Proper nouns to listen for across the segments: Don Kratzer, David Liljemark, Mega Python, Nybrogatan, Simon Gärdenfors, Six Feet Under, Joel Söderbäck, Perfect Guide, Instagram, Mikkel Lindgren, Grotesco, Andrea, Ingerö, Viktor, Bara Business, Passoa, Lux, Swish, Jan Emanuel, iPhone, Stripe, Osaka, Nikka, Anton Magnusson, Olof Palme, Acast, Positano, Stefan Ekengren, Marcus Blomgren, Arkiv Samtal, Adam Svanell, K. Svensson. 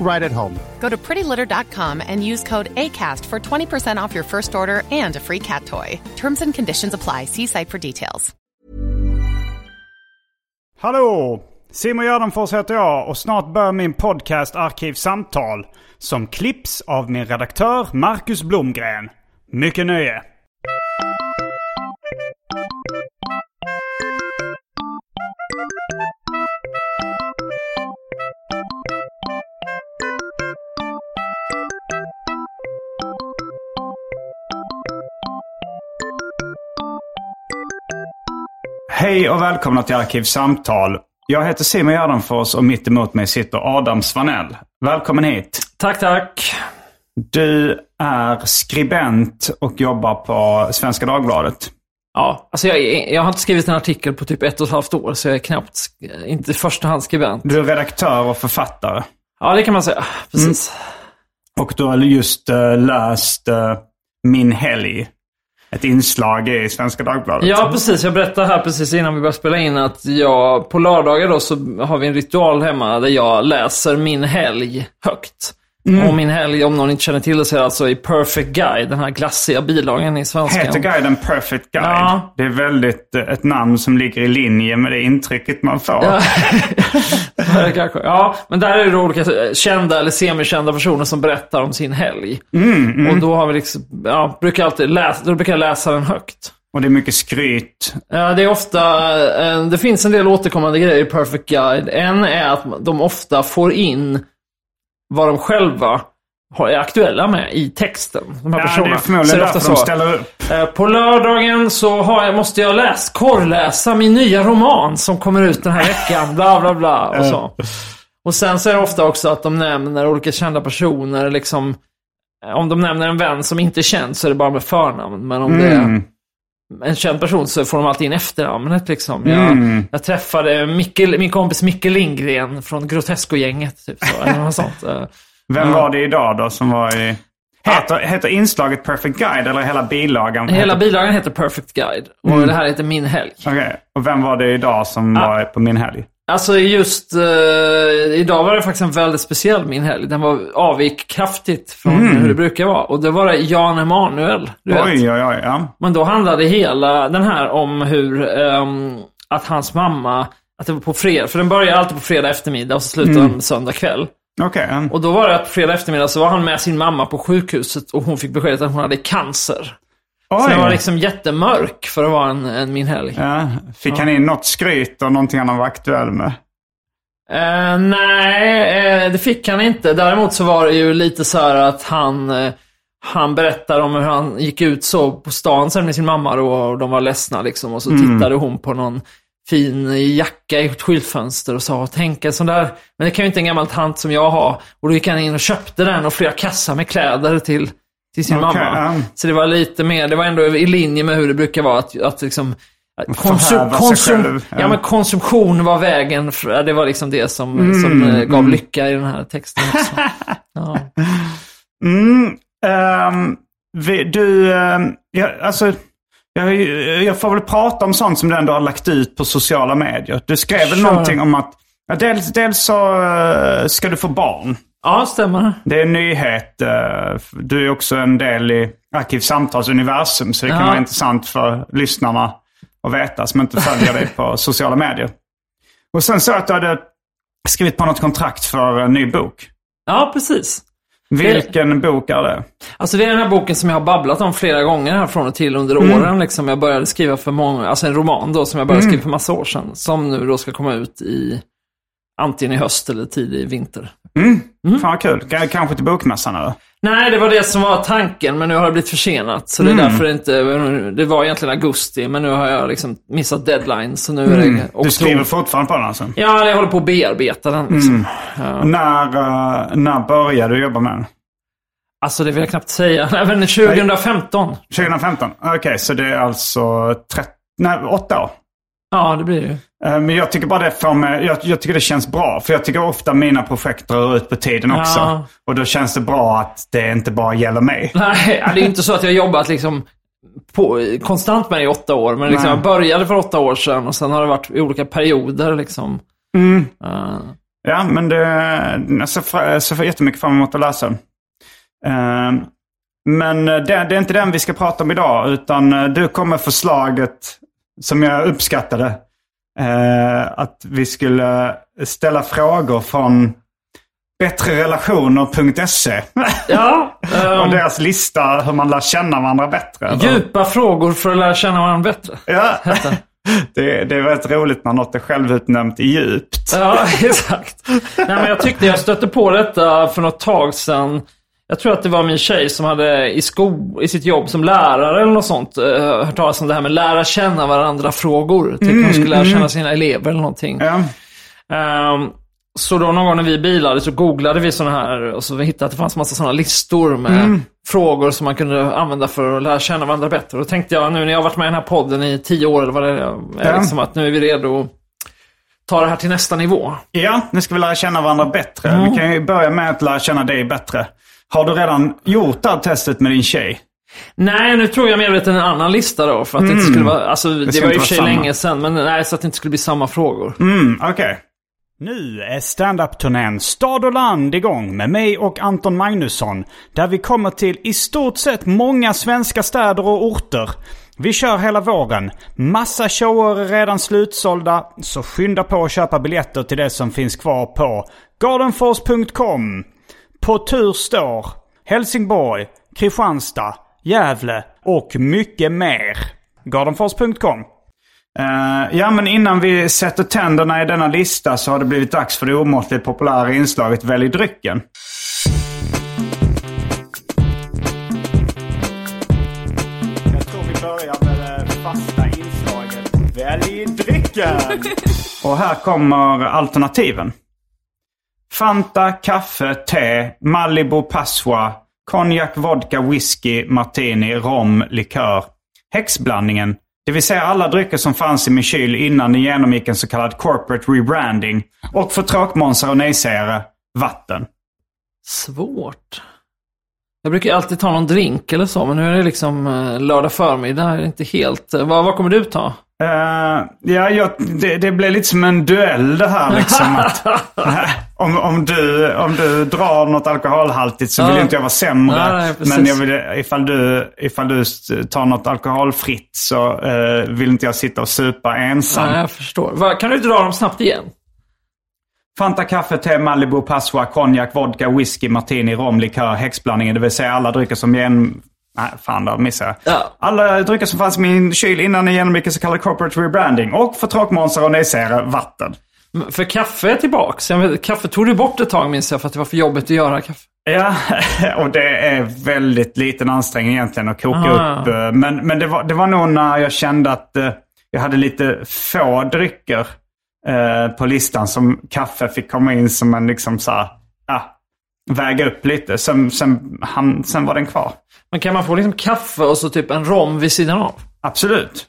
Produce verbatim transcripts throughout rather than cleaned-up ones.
right at home. Go to pretty litter dot com and use code ACAST for twenty percent off your first order and a free cat toy. Terms and conditions apply. See site for details. Hallå! Simon Gärdenfors heter jag och snart börjar min podcast Arkiv Samtal som klipps av min redaktör Marcus Blomgren. Mycket nöje! Hej och välkomna till Arkiv Samtal. Jag heter Simon Gärdenfors och mitt emot mig sitter Adam Svanell. Välkommen hit. Tack, tack. Du är skribent och jobbar på Svenska Dagbladet. Ja, alltså jag, jag har inte skrivit en artikel på typ ett och ett halvt år, så jag är knappt, inte i första hand skribent. Du är redaktör och författare. Ja, det kan man säga. Precis. Mm. Och du har just uh, läst uh, Min helg. Ett inslag i Svenska Dagbladet. Ja, precis. Jag berättade här precis innan vi började spela in att jag, på lördagar då, så har vi en ritual hemma där jag läser Min helg högt. Mm. Och Min helg, om någon inte känner till det, så är det alltså i Perfect Guide, den här glassiga bilagan i svenskan. Heter guiden Perfect Guide? Ja. Det är väldigt ett namn som ligger i linje med det intrycket man får. Ja, ja, men där är det olika kända eller semikända personer som berättar om sin helg. Mm, mm. Och då har vi liksom, ja, brukar alltid läsa, då brukar jag läsa den högt. Och det är mycket skryt. Ja, det är ofta, det finns en del återkommande grejer i Perfect Guide. En är att de ofta får in vad de själva är aktuella med i texten. De här ja, personerna. Det är förmodligen därför de ställer upp. På lördagen så har jag, måste jag läsa, korrläsa min nya roman som kommer ut den här veckan. Bla bla bla och så. Och sen så är det ofta också att de nämner olika kända personer. Liksom, om de nämner en vän som inte känns så är det bara med förnamn. Men om mm. det är en känd person så får de alltid in efternamnet liksom. Jag, mm. jag träffade Mikkel, min kompis Mikkel Lindgren från Grotesco-gänget typ så, eller något sånt. Vem var det idag då som var i... Heter, heter inslaget Perfect Guide eller hela bilagan? Hela bilagan heter Perfect Guide och mm. det här heter Min helg. Okej, okay. Och vem var det idag som ah. var på Min helg? Alltså just uh, idag var det faktiskt en väldigt speciell Min helg. Den var avvik kraftigt från mm. hur det brukar vara. Och det var det Jan Emanuel, du oj, vet. Oj, oj, oj, ja. Men då handlade hela den här om hur um, att hans mamma, att det var på fredag. För den börjar alltid på fredag eftermiddag och så slutar mm. den söndag kväll. Okay, um. Och då var det att på fredag eftermiddag så var han med sin mamma på sjukhuset och hon fick beskedet att hon hade cancer. Oj. Så det var liksom jättemörk för att vara en, en Min helg. Ja, fick ja. han in något skryt och någonting han var aktuell med? Eh, nej, eh, det fick han inte. Däremot så var det ju lite så här att han, eh, han berättar om hur han gick ut så på stan sen med sin mamma då, och de var ledsna liksom. Och så mm. tittade hon på någon fin jacka i ett skyltfönster och sa, tänk en sån där, men det kan ju inte en gammal tant som jag har. Och då gick han in och köpte den och flera kassar med kläder till... till sin okay, mamma. Um. Så det var lite mer, det var ändå i linje med hur det brukar vara att, att liksom konsum, konsum, själv, ja. Ja, men konsumtion var vägen för, det var liksom det som, mm, som mm. gav lycka i den här texten också. Ja. Mm, um, vi, du um, ja, alltså jag, jag får väl prata om sånt som du ändå har lagt ut på sociala medier. Du skrev väl någonting om att ja, dels, dels så uh, ska du få barn. Ja, stämmer. Det är en nyhet. Du är också en del i Arkivsamtalsuniversum, så det kan ja. vara intressant för lyssnarna att veta som inte följer dig på sociala medier. Och sen så att du hade skrivit på något kontrakt för en ny bok. Ja, precis. Vilken bok är det? Alltså det är den här boken som jag har babblat om flera gånger här från och till under mm. åren. Liksom jag började skriva för många, alltså en roman då som jag började mm. skriva för massa år sedan. Som nu då ska komma ut i antingen i höst eller tidig vinter. Mm, mm. Fan vad kul. K- kanske till bokmässan eller? Nej, det var det som var tanken, men nu har det blivit försenat. Så det är mm. därför inte, det var egentligen augusti, men nu har jag liksom missat deadline. Så nu är det mm. Du skriver fortfarande på den alltså? Ja, jag håller på att bearbeta den. Liksom. Mm. Ja. När, uh, när började du jobba med den? Alltså det vill jag knappt säga. Även tjugohundrafemton. tjugohundrafemton, okej. Okay, så det är alltså åtta år? Ja, det blir det ju. Men jag tycker bara det för mig, jag, jag tycker det känns bra. För jag tycker ofta mina projekt rör ut på tiden också. Ja. Och då känns det bra att det inte bara gäller mig. Nej, det är inte så att jag har jobbat liksom på, konstant med i åtta år. Men liksom jag började för åtta år sedan och sen har det varit i olika perioder. Liksom. Mm. Uh. Ja, men det så, så får jag jättemycket fram emot att läsa. Uh, men det, det är inte den vi ska prata om idag. Utan du kommer förslaget som jag uppskattade. Eh, att vi skulle ställa frågor från bättrerelationer punkt se. Ja, um, och deras lista hur man lär känna varandra bättre. Eller? Djupa frågor för att lära känna varandra bättre. Ja. Det, det är väldigt roligt när något är självutnämnt djupt. Ja, exakt. Nej, men jag tyckte jag stötte på detta för något tag sedan. Jag tror att det var min tjej som hade i, sko- i sitt jobb som lärare eller något sånt hört talas om det här med lära känna varandra-frågor. Typ mm, man skulle lära känna sina elever eller någonting. Ja. Um, så då någon gång när vi bilade så googlade vi sådana här och så vi hittade att det fanns massa sådana listor med mm. frågor som man kunde använda för att lära känna varandra bättre. Och då tänkte jag, nu när jag har varit med i den här podden i tio år eller vad det är, ja. liksom att nu är vi redo. Ta det här till nästa nivå. Ja, nu ska vi lära känna varandra bättre. Mm. Vi kan ju börja med att lära känna dig bättre. Har du redan gjort det här testet med din tjej? Nej, nu tror jag medvetet en annan lista då. För att mm. det inte skulle vara... Alltså, det, det var ju tjej länge sedan, men nej, så att det inte skulle bli samma frågor. Mm, okej. Okay. Nu är stand-up-turnén Stad och Land igång med mig och Anton Magnusson. Där vi kommer till i stort sett många svenska städer och orter. Vi kör hela våren. Massa shower är redan slutsålda, så skynda på att köpa biljetter till det som finns kvar på gardenfors punkt com. På tur står Helsingborg, Kristianstad, Gävle och mycket mer. gardenfors punkt com. Uh, ja, men innan vi sätter tänderna i denna lista så har det blivit dags för det omåttligt populära inslaget Välj drycken. Välj drycken! Och här kommer alternativen. Fanta, kaffe, te, Malibu, passoa, konjak, vodka, whisky, martini, rom, likör. Häxblandningen, det vill säga alla drycker som fanns i min kyl innan den genomgick en så kallad corporate rebranding. Och för tråkmånsar och nejsägare, vatten. Svårt. Jag brukar alltid ta någon drink eller så, men nu är det liksom lördag förmiddag, är det inte helt... Vad, vad kommer du ta? Uh, ja, jag, det, det blev lite som en duell det här liksom. Att, om, om, du, om du drar något alkoholhaltigt så vill uh, inte jag vara sämre. Nej, nej, men jag vill, ifall, du, ifall du tar något alkoholfritt så uh, vill inte jag sitta och supa ensam. Nej, jag förstår. Va, kan du dra dem snabbt igen? Fanta, kaffe, te, Malibu, passoa, konjak, vodka, whisky, martini, rom, likör, häxblandningen. Det vill säga alla drycker som gen... Nej, fan då missar jag. Ja. Alla drycker som fanns i min kyl innan den genomgick en så kallad corporate rebranding. Och för tråkmånsar och nejsägare, vatten. För kaffe är tillbaks. Kaffe tog du bort ett tag, minns jag, för att det var för jobbigt att göra kaffe. Ja, och det är väldigt liten ansträngning egentligen att koka Aha. upp. Men, men det, var, det var nog när jag kände att jag hade lite få drycker på listan som kaffe fick komma in som en liksom så här, ja, väga upp lite. Sen, sen, han, sen var den kvar. Men kan man få liksom kaffe och så typ en rom vid sidan av? Absolut.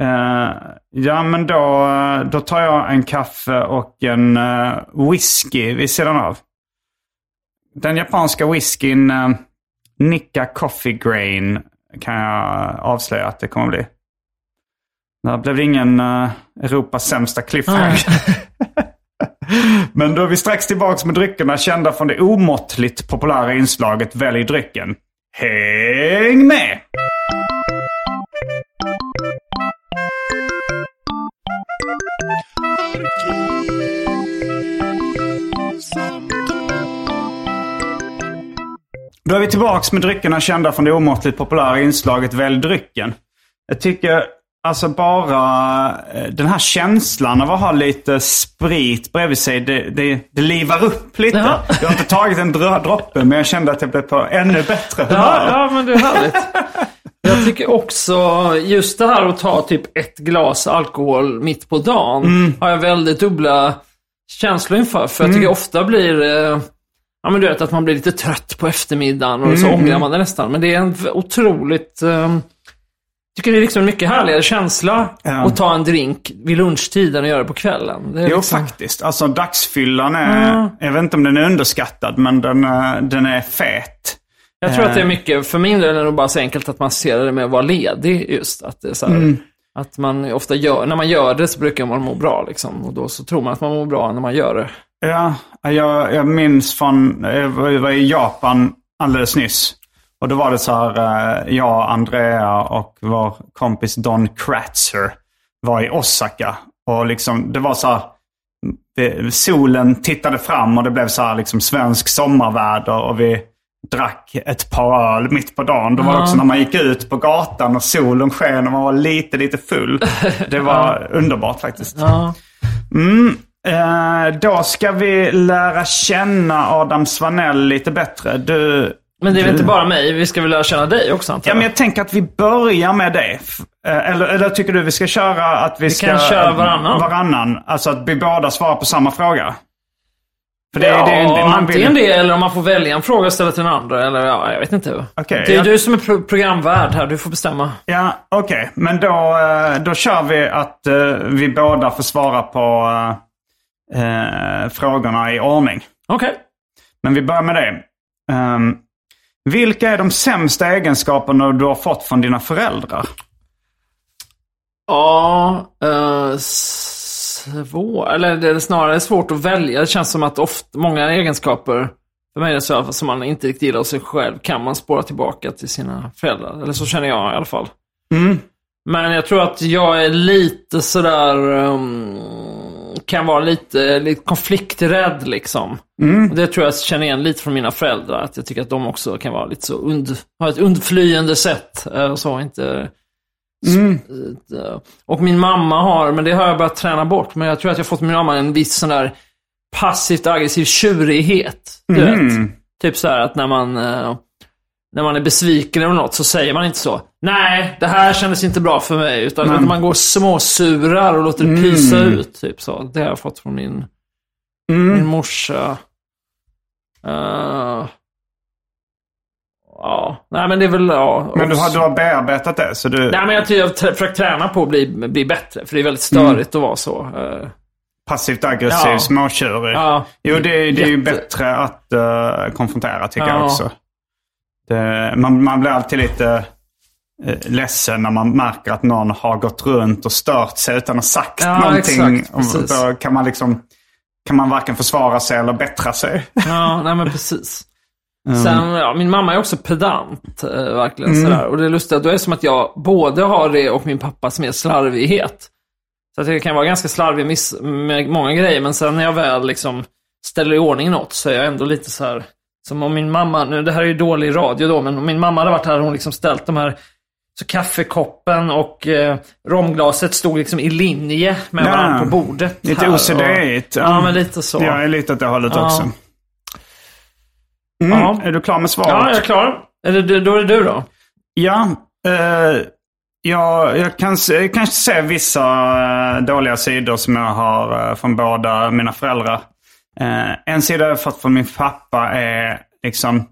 Uh, ja, men då, då tar jag en kaffe och en uh, whisky vid sidan av. Den japanska whiskyn uh, Nikka Coffee Grain kan jag avslöja att det kommer bli. Det blev ingen uh, Europas sämsta cliffhanger. Men då är vi strax tillbaka med dryckerna kända från det omåttligt populära inslaget Välj drycken. Häng med! Då är vi tillbaka med dryckerna kända från det omåttligt populära inslaget Välj drycken. Jag tycker alltså bara den här känslan av att ha lite sprit bredvid sig, det, det, det livar upp lite. Jaha. Jag har inte tagit en droppe, men jag kände att jag blev på ännu bättre. Ja, ja, men det är härligt. Jag tycker också just det här att ta typ ett glas alkohol mitt på dagen mm. har jag väldigt dubbla känslor inför. För jag tycker mm. ofta blir... Ja, men du vet att man blir lite trött på eftermiddagen och så mm. ångrar man det nästan. Men det är en otroligt... Um, tycker det är liksom en mycket härligare känsla mm. att ta en drink vid lunchtiden och göra det på kvällen. Det är jo, liksom... faktiskt. Alltså dagsfyllan är... Mm. Jag vet inte om den är underskattad, men den, den är fet. Jag tror mm. att det är mycket... För min del är det nog bara så enkelt att man ser det med att vara ledig just. Att det är så här, mm. att man ofta gör... När man gör det så brukar man må bra liksom. Och då så tror man att man mår bra när man gör det. Ja, jag, jag minns från, jag var i Japan alldeles nyss. Och då var det så här, jag, Andrea och vår kompis Don Kratzer var i Osaka. Och liksom, det var så här, det, solen tittade fram och det blev så här liksom svensk sommarväder. Och vi drack ett par öl mitt på dagen. Då var det också när man gick ut på gatan och solen sken och man var lite, lite full. Det var underbart faktiskt. Mm. Eh, då ska vi lära känna Adam Svanell lite bättre. Du, men det är väl du... inte bara mig, vi ska väl lära känna dig också antagligen. Ja, men jag tänker att vi börjar med dig. Eh, eller, eller tycker du vi ska köra att vi, vi ska... kan köra varannan. varannan. Alltså att vi båda svarar på samma fråga. För det, ja, det, det, man antingen vill... det eller om man får välja en fråga istället till den andra. Eller ja, jag vet inte. Okay, det är jag... du som är pro- programvärd här, du får bestämma. Ja, okej. Okay. Men då, då kör vi att uh, vi båda får svara på... Uh, Eh, frågorna i ordning. Okej. Okay. Men vi börjar med det. Um, vilka är de sämsta egenskaperna du har fått från dina föräldrar? Ja, eh, svår. Eller det är snarare svårt att välja. Det känns som att ofta många egenskaper för mig är så som man inte riktigt gillar av sig själv kan man spåra tillbaka till sina föräldrar. Eller så känner jag i alla fall. Mm. Men jag tror att jag är lite sådär... Um, kan vara lite, lite konflikträdd liksom. Mm. Och det tror jag känner igen lite från mina föräldrar. Att jag tycker att de också kan vara lite så und, har ett undflyende sätt. Och så inte... Mm. Och min mamma har, men det har jag börjat träna bort. Men jag tror att jag fått min mamma en viss sån där passivt aggressiv tjurighet. Du mm. vet. Typ så här att när man... När man är besviken eller något så säger man inte så. Nej, det här kändes inte bra för mig. Utan mm. att man går småsurar och låter det pysa mm. ut. Typ så. Det har jag fått från min, mm. min morsa. Uh, ja, nej men det är väl... Ja, men du har, du har bearbetat det? Så du... Nej, men jag tror jag försöker träna på att bli, bli bättre. För det är väldigt störigt mm. att vara så... Uh, passivt aggressiv, ja. Småtjurig. Ja. Jo, det, det är Jätte... ju bättre att uh, konfrontera tycker ja. jag också. Det, man, man blir alltid lite eh, ledsen när man märker att någon har gått runt och stört sig utan att sagt ja, någonting. Exakt, då kan man liksom kan man varken försvara sig eller bättra sig. Ja, nej men precis. Mm. Sen, ja, min mamma är också pedant, eh, verkligen mm. sådär. Och det är lustigt, då är det som att jag både har det och min pappas mer slarvighet. Så att jag kan vara ganska slarvig miss- med många grejer, men sen när jag väl liksom ställer i ordning något så är jag ändå lite så här. Som om min mamma, nu det här är ju dålig radio då, men om min mamma hade varit här och hon liksom ställt de här, så kaffekoppen och eh, romglaset stod liksom i linje med ja, varandra på bordet. Lite O C D-igt. Ja, men lite så. Ja, jag är lite att det hållet ja. också. Mm, ja. Är du klar med svaret? Ja, jag är klar. Eller, då är det du då? Ja, eh, jag, jag kan jag kanske se vissa dåliga sidor som jag har från båda mina föräldrar. Uh, en sida jag har fått från min pappa är liksom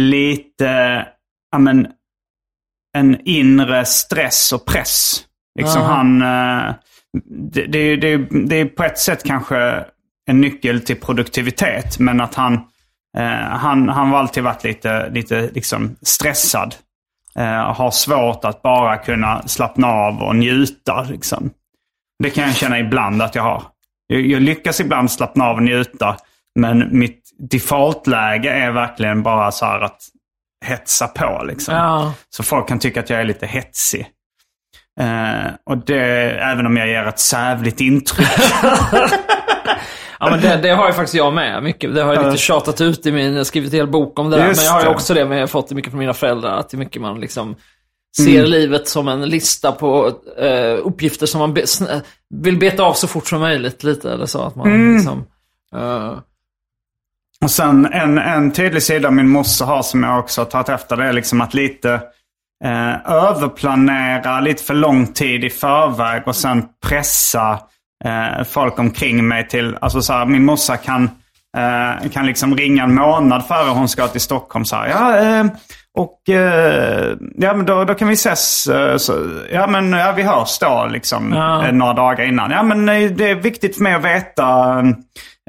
lite ja, men, en inre stress och press. Liksom uh-huh. han, uh, det, det, det, det är på ett sätt kanske en nyckel till produktivitet, men att han, uh, han, han har alltid varit lite, lite liksom stressad uh, och har svårt att bara kunna slappna av och njuta. Liksom. Det kan jag känna ibland att jag har. Jag lyckas ibland slappna av och njuta, men mitt default-läge är verkligen bara så här att hetsa på. Liksom. Ja. Så folk kan tycka att jag är lite hetsig. Eh, och det, även om jag ger ett sävligt intryck. Ja, men det, det har ju faktiskt jag med mycket. Det har jag lite tjatat ut i min, jag har skrivit en hel bok om det där. Men jag har ju också det med, jag har fått det mycket från mina föräldrar, att det är mycket man liksom ser mm. livet som en lista på uh, uppgifter som man be, sn- vill beta av så fort som möjligt lite, eller så att man mm. liksom uh... Och sen en, en tydlig sida min morsa har som jag också har tagit efter, det är liksom att lite eh, överplanera lite för lång tid i förväg och sen pressa eh, folk omkring mig till, alltså så här, min morsa kan eh, kan liksom ringa en månad före hon ska till Stockholm så här, ja eh, och eh, ja men då, då kan vi ses eh, så, ja men ja, vi hörs då liksom ja. eh, några dagar innan, ja men eh, det är viktigt för mig att veta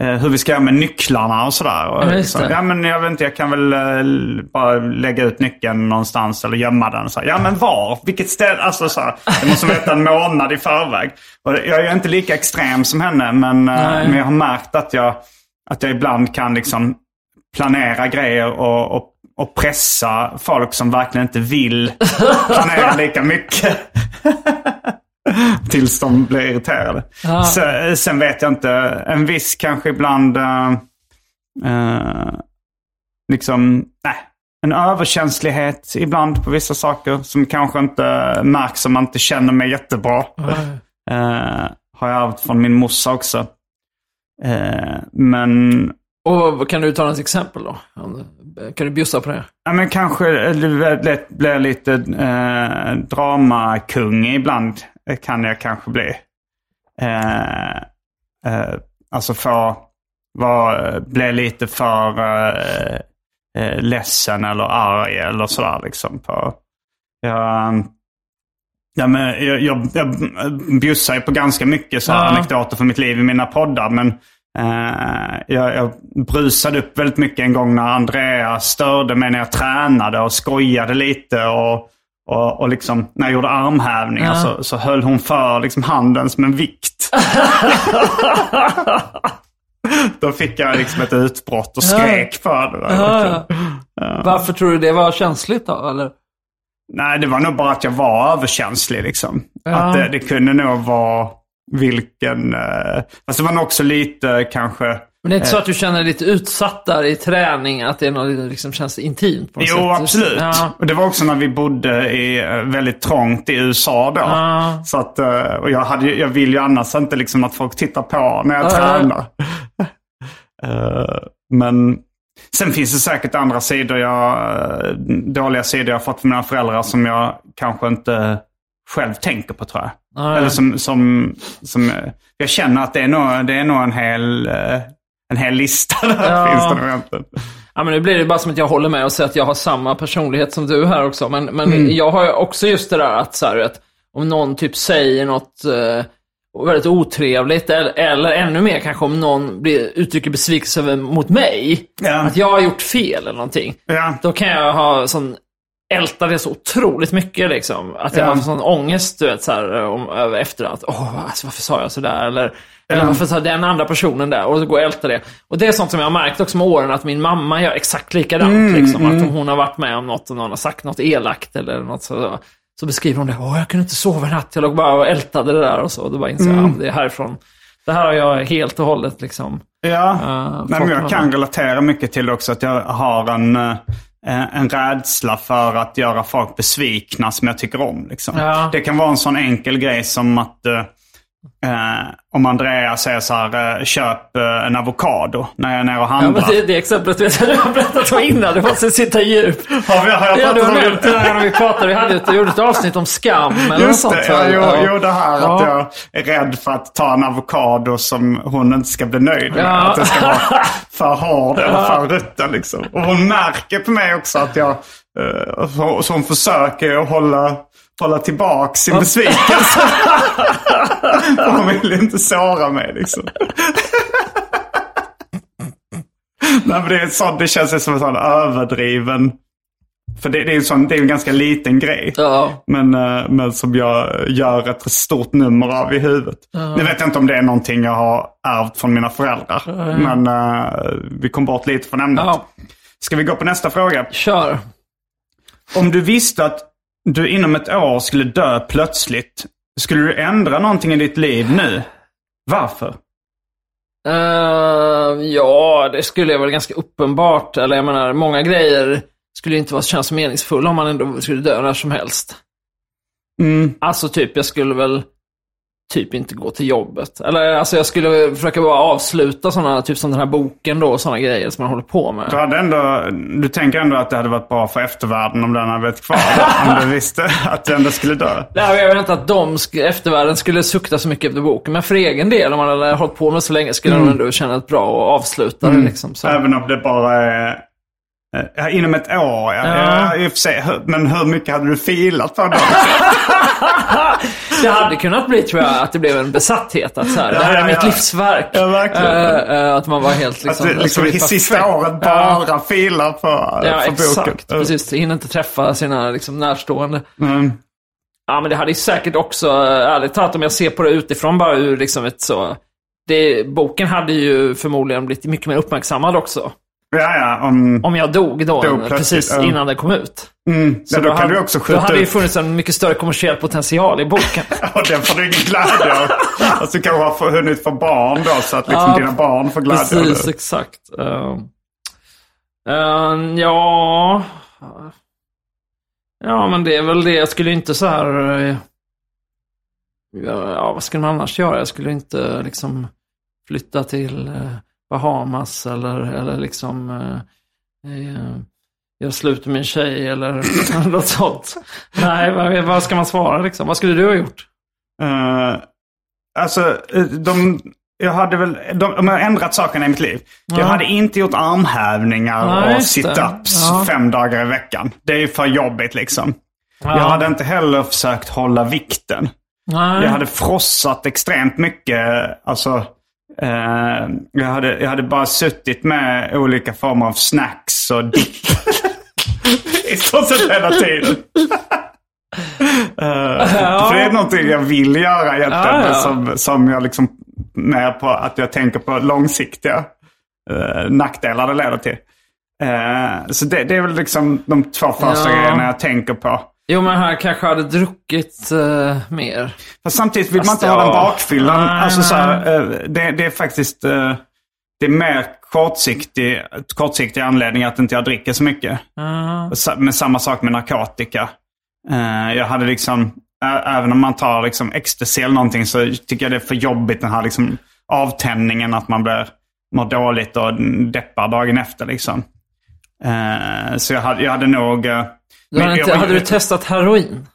hur vi ska göra med nycklarna och sådär. Ja, ja, men jag vet inte, jag kan väl äh, bara lägga ut nyckeln någonstans eller gömma den. Så här, ja, men var? Vilket ställe? Alltså så här, jag måste veta en månad i förväg. Och jag är inte lika extrem som henne, men, äh, men jag har märkt att jag, att jag ibland kan liksom planera grejer och, och, och pressa folk som verkligen inte vill planera lika mycket. Tills de blir irriterade. Ah. Så, sen vet jag inte. En viss kanske ibland uh, uh, liksom, nej. En överkänslighet ibland på vissa saker som kanske inte märks om man inte känner mig jättebra. Ah. Uh, har jag ärvt från min morsa också. Uh, men... Och kan du ta något exempel då? Kan du bjussa på det? Ja, men kanske det blir lite eh, dramakung ibland kan jag kanske bli. Eh, eh, alltså för var, blir lite för eh, ledsen eller arg eller sådär liksom. På, ja, ja, men jag jag, jag bjussar ju på ganska mycket så här anekdoter för mitt liv i mina poddar, men Uh, jag, jag brusade upp väldigt mycket en gång när Andrea störde mig när jag tränade och skojade lite och, och, och liksom, när jag gjorde armhävningar uh. så, så höll hon för liksom handen som en vikt. Då fick jag liksom ett utbrott och skrek uh. för det. Uh. Uh. Varför tror du det var känsligt då? Eller? Nej, det var nog bara att jag var överkänslig liksom. Uh. Att det, det kunde nog vara vilken... Eh, alltså man också lite kanske... Men det är inte eh, så att du känner lite utsatt där i träning, att det är något, liksom, känns intimt på något jo, sätt? Jo, absolut. Ja. Och det var också när vi bodde i, väldigt trångt i U S A då. Ja. Så att, och jag, hade, jag vill ju annars inte liksom att folk tittar på när jag ja. tränar. uh, men sen finns det säkert andra sidor jag, dåliga sidor jag har fått från mina föräldrar som jag kanske inte... själv tänker på, tror jag. Ah, ja. Eller som, som, som... Jag känner att det är nog, det är nog en, hel, en hel lista där ja. finns det nog. Ja, men nu blir det bara som att jag håller med och säger att jag har samma personlighet som du här också. Men, men mm. jag har också just det där att, så här, att om någon typ säger något eh, väldigt otrevligt eller, eller ännu mer kanske om någon blir, uttrycker besvikelse mot mig, ja. att jag har gjort fel eller någonting, ja. då kan jag ha sån... ältar det så otroligt mycket liksom, att jag ja. har sån ångest, du vet, så här, om, efter att, åh, alltså, varför sa jag sådär eller, ja. eller varför sa den andra personen där, och så går jag älta det, och det är sånt som jag har märkt också med åren, att min mamma gör exakt likadant mm, liksom, mm. att om hon har varit med om något och någon har sagt något elakt eller något så, så beskriver hon det, åh, jag kunde inte sova en natt, jag låg bara och ältade det där och så, och då bara inser jag, mm. det är härifrån, det här har jag helt och hållet liksom ja, uh, nej, men jag kan med. relatera mycket till också, att jag har en uh... en rädsla för att göra folk besvikna som jag tycker om. Liksom. Ja. Det kan vara en sån enkel grej som att eh, om Andrea säger så här, köp en avokado när jag är nere och handlar. Ja, men det, det exemplet vet jag, jag har berättat om innan, det måste sitta djupt. Har vi, har jag ja, du har nämnt det där när vi pratade, vi hade ett, gjorde ett avsnitt om skam. Eller just något det, sånt, jag, jag gjorde det här ja. att jag är rädd för att ta en avokado som hon inte ska bli nöjd med. Ja. Att det ska vara för hård eller för rutten liksom. Och hon märker på mig också att jag, eh, så hon försöker att hålla... hålla tillbaka sin besvikelse. Hon vill inte såra mig liksom. Nej, men det, är sånt, det känns som en sån överdriven. För det, det, är, en sån, det är en ganska liten grej. Uh-huh. Men, men som jag gör ett stort nummer av i huvudet. Uh-huh. Jag vet inte om det är någonting jag har ärvt från mina föräldrar. Uh-huh. Men uh, vi kom bort lite från ämnet. Uh-huh. Ska vi gå på nästa fråga? Kör. Om du visste att du inom ett år skulle dö plötsligt, skulle du ändra någonting i ditt liv nu? Varför? Uh, ja, det skulle jag väl ganska uppenbart. Eller jag menar, många grejer skulle inte vara känns meningsfulla om man ändå skulle dö när som helst. Mm. Alltså typ, jag skulle väl typ inte gå till jobbet. Eller alltså jag skulle försöka bara avsluta sådana, typ som den här boken då och sådana grejer som man håller på med. Du, hade ändå, du tänker ändå att det hade varit bra för eftervärlden om den hade varit kvar, om du visste att den ändå skulle dö. Nej, jag vet inte att de sk- eftervärlden skulle sukta så mycket efter boken, men för egen del, om man hade hållit på med så länge, skulle mm. de ändå känna ett bra och avsluta mm. det liksom. Så. Även om det bara är... Ja, inom ett år, ja. Ja. Ja, sig, men hur mycket hade du filat på dem? Det hade kunnat bli, tror jag, att det blev en besatthet. Att så här, ja, det här ja, är ja. mitt livsverk. Ja, äh, att man var helt liksom... Att det, liksom i sista året bara ja. filar på, ja, på exakt, boken. Ja, precis. Hinner inte träffa sina liksom, närstående. Mm. Ja, men det hade ju säkert också, ärligt talat, om jag ser på det utifrån, bara ur liksom ett så... Det, boken hade ju förmodligen blivit mycket mer uppmärksammad också. Ja, ja, om, om jag dog då, då precis um, innan den kom ut. Mm, så ja, då, då, kan du också skjuta då hade ju funnits en mycket större kommersiell potential i boken. Och den får du ingen glädje av. Och så kan du ha hunnit få barn då, så att liksom ja, dina barn får glädje. Precis, exakt. Uh, uh, ja. Ja, men det är väl det. Jag skulle inte så här... Uh, ja, vad skulle man annars göra? Jag skulle inte liksom flytta till... Uh, Bahamas eller, eller liksom eh, eh, jag slutar min tjej eller något sånt. Nej, vad, vad ska man svara liksom? Vad skulle du ha gjort? Uh, alltså, de, jag hade väl de, de har ändrat sakerna i mitt liv. Ja. Jag hade inte gjort armhävningar Nej, och sit-ups ja. fem dagar i veckan. Det är ju för jobbigt liksom. Ja. Jag hade inte heller försökt hålla vikten. Nej. Jag hade frossat extremt mycket, alltså... Uh, jag, hade, jag hade bara suttit med olika former av snacks och dipp i stort sett hela tiden. uh, för det är någonting jag vill göra egentligen, ja, ja. Som, som jag liksom mer på att jag tänker på långsiktiga uh, nackdelar det leder till. Uh, så det, det är väl liksom de två första ja. grejerna jag tänker på. Jo, men här kanske hade druckit uh, mer. Fast samtidigt vill Fast man inte ha den bakfyllan. Nej, alltså, så här, uh, det, det är faktiskt uh, det är mer kortsiktig, kortsiktig anledning att inte jag dricker så mycket. Uh. Sa, men samma sak med narkotika. Uh, jag hade liksom, ä, även om man tar liksom ecstasy eller någonting, så tycker jag det är för jobbigt den här liksom, avtändningen att man blir, mår dåligt och deppar dagen efter. Liksom. Uh, så jag hade, jag hade nog... Uh, Du hade, inte, hade du testat heroin?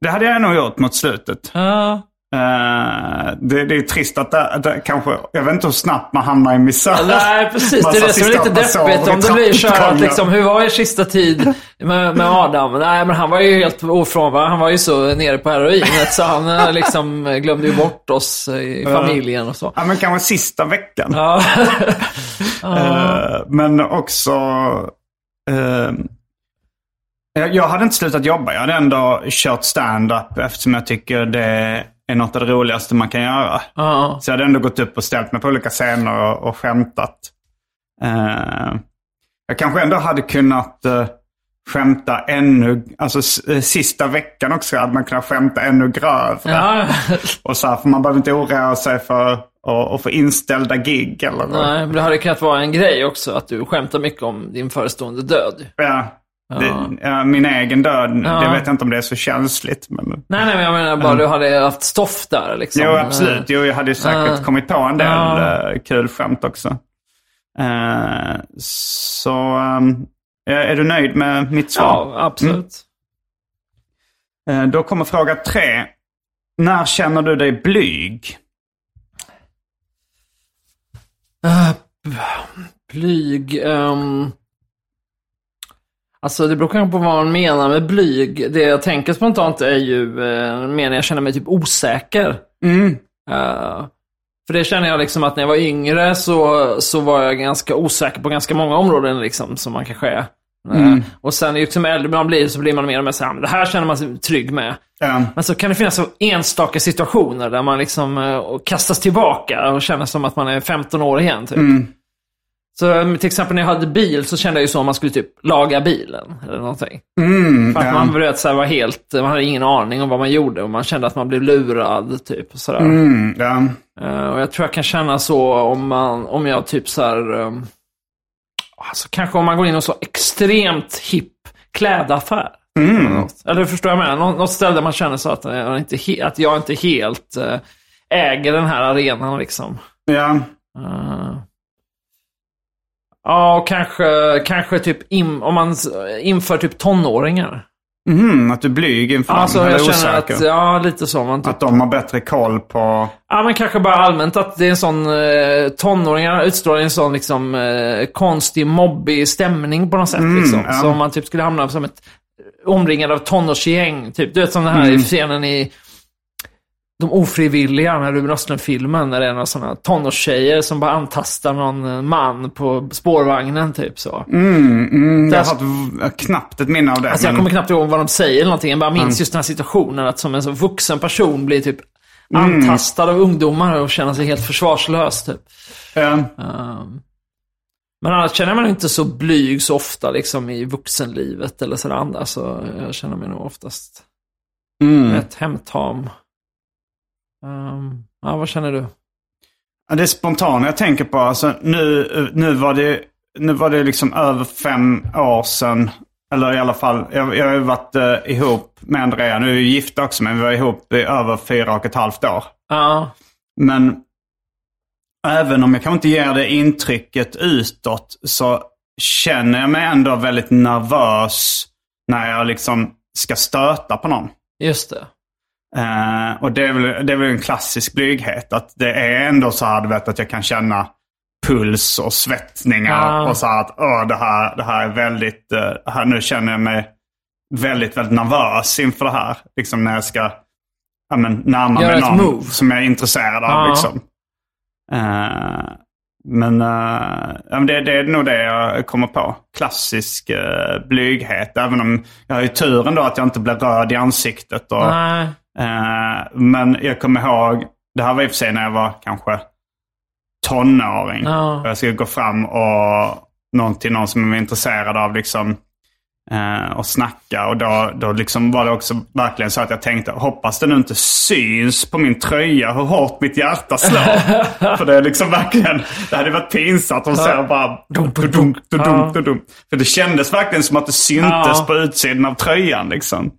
Det hade jag nog gjort mot slutet. Ja. Uh, det, det är trist att det, det, kanske, jag vet inte hur snabbt man hamnar i misär. Nej, precis. Massa det är det som är lite deppigt om det blir så att liksom, hur var er sista tid med, med Adam? Nej, men han var ju helt ofrånvarande. Han var ju så nere på heroinet så han liksom glömde ju bort oss i familjen och så. Ja, men kanske sista veckan. Ja. uh, men också... Uh, jag, jag hade inte slutat jobba. Jag hade ändå kört stand-up eftersom jag tycker det är något av det roligaste man kan göra. Uh-huh. Så jag hade ändå gått upp och ställt mig på olika scener och, och skämtat. Uh, jag kanske ändå hade kunnat uh, skämta ännu... Alltså s- sista veckan också hade man kunnat skämta ännu grövre. Uh-huh. Och så här, för man behöver inte oroa sig för... Och, och få inställda gig eller något. Nej, men det hade kunnat vara en grej också att du skämtar mycket om din förestående död. Ja, ja. Det, äh, min egen död, ja. Det vet jag inte om det är så känsligt. Men... Nej, nej, men jag menar bara, mm. du hade haft stoff där liksom. Jo, absolut. Jo, jag hade ju säkert uh. kommit på en del ja. uh, kul skämt också. Uh, så um, är du nöjd med mitt svar? Ja, absolut. Mm. Uh, då kommer fråga tre. När känner du dig blyg? Uh, blyg um, Alltså det beror kanske på vad man menar med blyg. Det jag tänker spontant är ju uh, menar jag känner mig typ osäker. mm. uh, För det känner jag liksom att när jag var yngre så, så var jag ganska osäker på ganska många områden liksom, som man kanske är. Mm. Uh, och sen ju som äldre man blir så blir man mer och mer så här, det här känner man sig trygg med. Mm. Men så kan det finnas så enstaka situationer där man liksom uh, kastas tillbaka och känner som att man är femton år igen typ. Mm. Så till exempel när jag hade bil så kände jag ju så att man skulle typ laga bilen eller någonting. Mm, för att yeah. man bröt så här, var helt, man hade ingen aning om vad man gjorde och man kände att man blev lurad typ och sådär. Mm, yeah. uh, och jag tror jag kan känna så om man, om jag typ så här, um, alltså kanske om man går in och så extremt hipp klädaffär. Mm. Eller förstår jag med? Nå- något ställe där man känner så att jag inte, he- att jag inte helt uh, äger den här arenan liksom. Ja. Yeah. Uh, Ja, och kanske, kanske typ in, om man inför typ tonåringar. Mm, att du blyg inför alltså, dem, eller jag känner osäker. Att, ja, lite så. Man typ, att de har bättre koll på... Ja, men kanske bara allmänt att det är en sån... Eh, tonåringar utstrålar en sån liksom, eh, konstig, mobbig stämning på något sätt. Mm, liksom. Ja. Så om man typ skulle hamna som ett omringad av tonårsgäng. Typ. Du vet, som den här mm. scenen i... De ofrivilliga, när Ruben Östlund-filmen, när det är några sådana tonårstjejer som bara antastar någon man på spårvagnen, typ så. Mm, mm, jag har haft knappt ett minne av det. Alltså men... jag kommer knappt ihåg vad de säger eller någonting. Jag bara minns mm. just den här situationen, att som en sån vuxen person blir typ mm. antastad av ungdomar och känner sig helt försvarslös, typ. Mm. Um, men annars känner man inte så blyg så ofta, liksom, i vuxenlivet eller sådär. Så jag känner mig nog oftast mm. rätt hemtam. Um, ja, vad känner du? Ja, det är spontant jag tänker på. Alltså, nu, nu var det, nu var det liksom över fem år sedan. Eller i alla fall, jag, jag har ju varit eh, ihop med Andrea. Nu är vi gifta också, men vi var ihop i över fyra och ett halvt år. Ja. Men även om jag kanske inte ger det intrycket utåt, så känner jag mig ändå väldigt nervös när jag liksom ska stöta på någon. Just det. Uh, och det är, väl, det är väl en klassisk blyghet att det är ändå så här, du vet, att jag kan känna puls och svettningar ah. och så här att åh, det här, det här är väldigt uh, här, nu känner jag mig väldigt, väldigt nervös inför det här liksom, när jag ska ja, men, närma mig någon move. Som jag är intresserad av ah. liksom. uh, men, uh, ja, men det, det är nog det jag kommer på, klassisk uh, blyghet, även om jag har ju turen då att jag inte blir röd i ansiktet och nej. Uh, men jag kommer ihåg, det här var i och för sig när jag var kanske tonåring. Ja. Jag skulle gå fram och någon till någon som jag var intresserad av liksom, uh, och snacka. Och då, då liksom var det också verkligen så att jag tänkte, hoppas det nu inte syns på min tröja hur hårt mitt hjärta slår. För det är liksom verkligen, det hade varit pinsamt att säga bara dunk, dunk, dunk, dunk. För det kändes verkligen som att det syntes ja. På utsidan av tröjan liksom.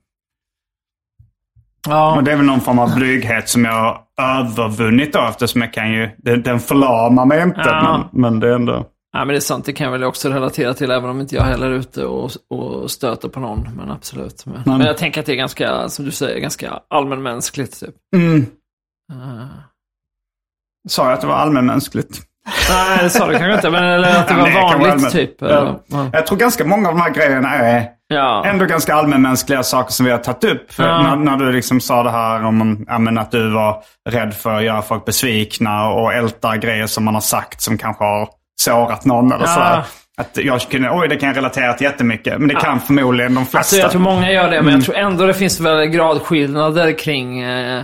Ja. Och det är väl någon form av blyghet som jag har övervunnit då, eftersom jag kan ju, den förlamar mig inte, ja. men, men det är ändå... Ja, men det är sant, det kan jag väl också relatera till, även om inte jag heller är ute och, och stöter på någon, men absolut. Men, men jag tänker att det är ganska, som du säger, ganska allmänmänskligt typ. Mm. Uh. Sa jag att det var allmänmänskligt? Nej, det sa du kanske inte, men eller att det var vanligt det typ. Ja. Ja. Jag tror ganska många av de här grejerna är... Ja. Ändå ganska allmänmänskliga saker som vi har tagit upp. För ja. när, när du liksom sa det här om ja, men att du var rädd för att göra folk besvikna och älta grejer som man har sagt som kanske har sårat någon eller ja. Så här. Att jag kunde, oj, det kan jag relatera till jättemycket. Men det ja. Kan förmodligen de flesta. Alltså, jag tror många gör det, men jag tror ändå det finns väl gradskillnader kring... Eh...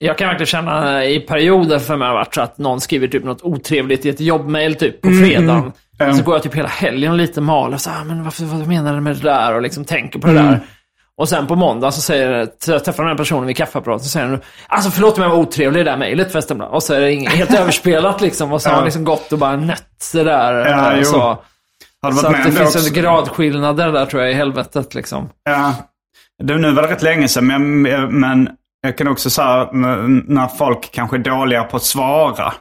Jag kan verkligen känna i perioder för mig varit så att någon skriver typ något otrevligt i ett jobbmail typ på fredagen. Mm. Mm. Så går jag typ hela helgen lite mal och så här, men varför, vad menar du med det där? Och liksom tänker på det mm. där. Och sen på måndag så säger jag träffar den här personen vid kaffeapparaten och säger nu, alltså förlåt om jag var otrevlig i det där mejlet förresten. Och så är det inget, helt överspelat liksom. Och så har han liksom gått och bara nött det där. Ja, och så har så att det finns också en gradskillnad där tror jag i helvetet liksom. Ja, det var nu väl rätt länge sedan men... men... Jag kan också säga när folk kanske är dåliga på att svara,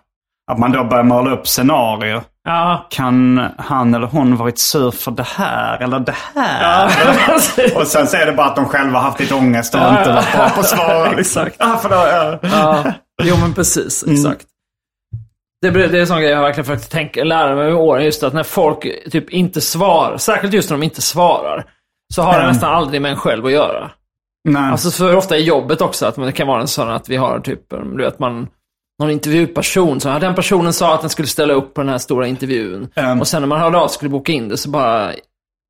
att man då börjar måla upp scenarier. Ja. Kan han eller hon varit sur för det här eller det här? Ja. Och sen så är det bara att de själva haft lite ångest och ja. Inte varit bra på att svara. Exakt. Ja, för då, ja. Ja. Jo, men precis. Exakt. Mm. Det, det är en sån grej jag verkligen försökt tänka, lära mig i åren, just att när folk typ inte svarar, särskilt just när de inte svarar, så har det mm. nästan aldrig med en själv att göra. Nej. Alltså för ofta i jobbet också att det kan vara en sån att vi har typ du vet man någon intervjuperson så här, den personen sa att den skulle ställa upp på den här stora intervjun um. och sen när man hörde av skulle boka in det så bara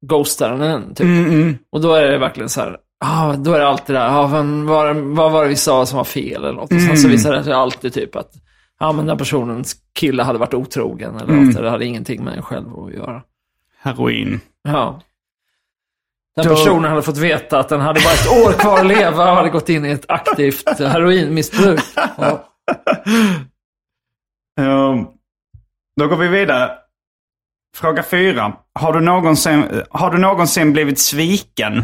ghostar den typ. Mm, mm. Och då är det verkligen så här ah, då är det alltid där ah, vad, vad var det vi sa som var fel eller något mm. och sen så visar det sig alltid typ att ja, men den här personens kille hade varit otrogen eller mm. att det hade ingenting med en själv att göra. Heroin. Ja. Den Då... personen hade fått veta att den hade bara ett år kvar att leva och hade gått in i ett aktivt heroinmissbruk. Ja. Um, då går vi vidare. Fråga fyra. Har du någonsin, har du någonsin blivit sviken?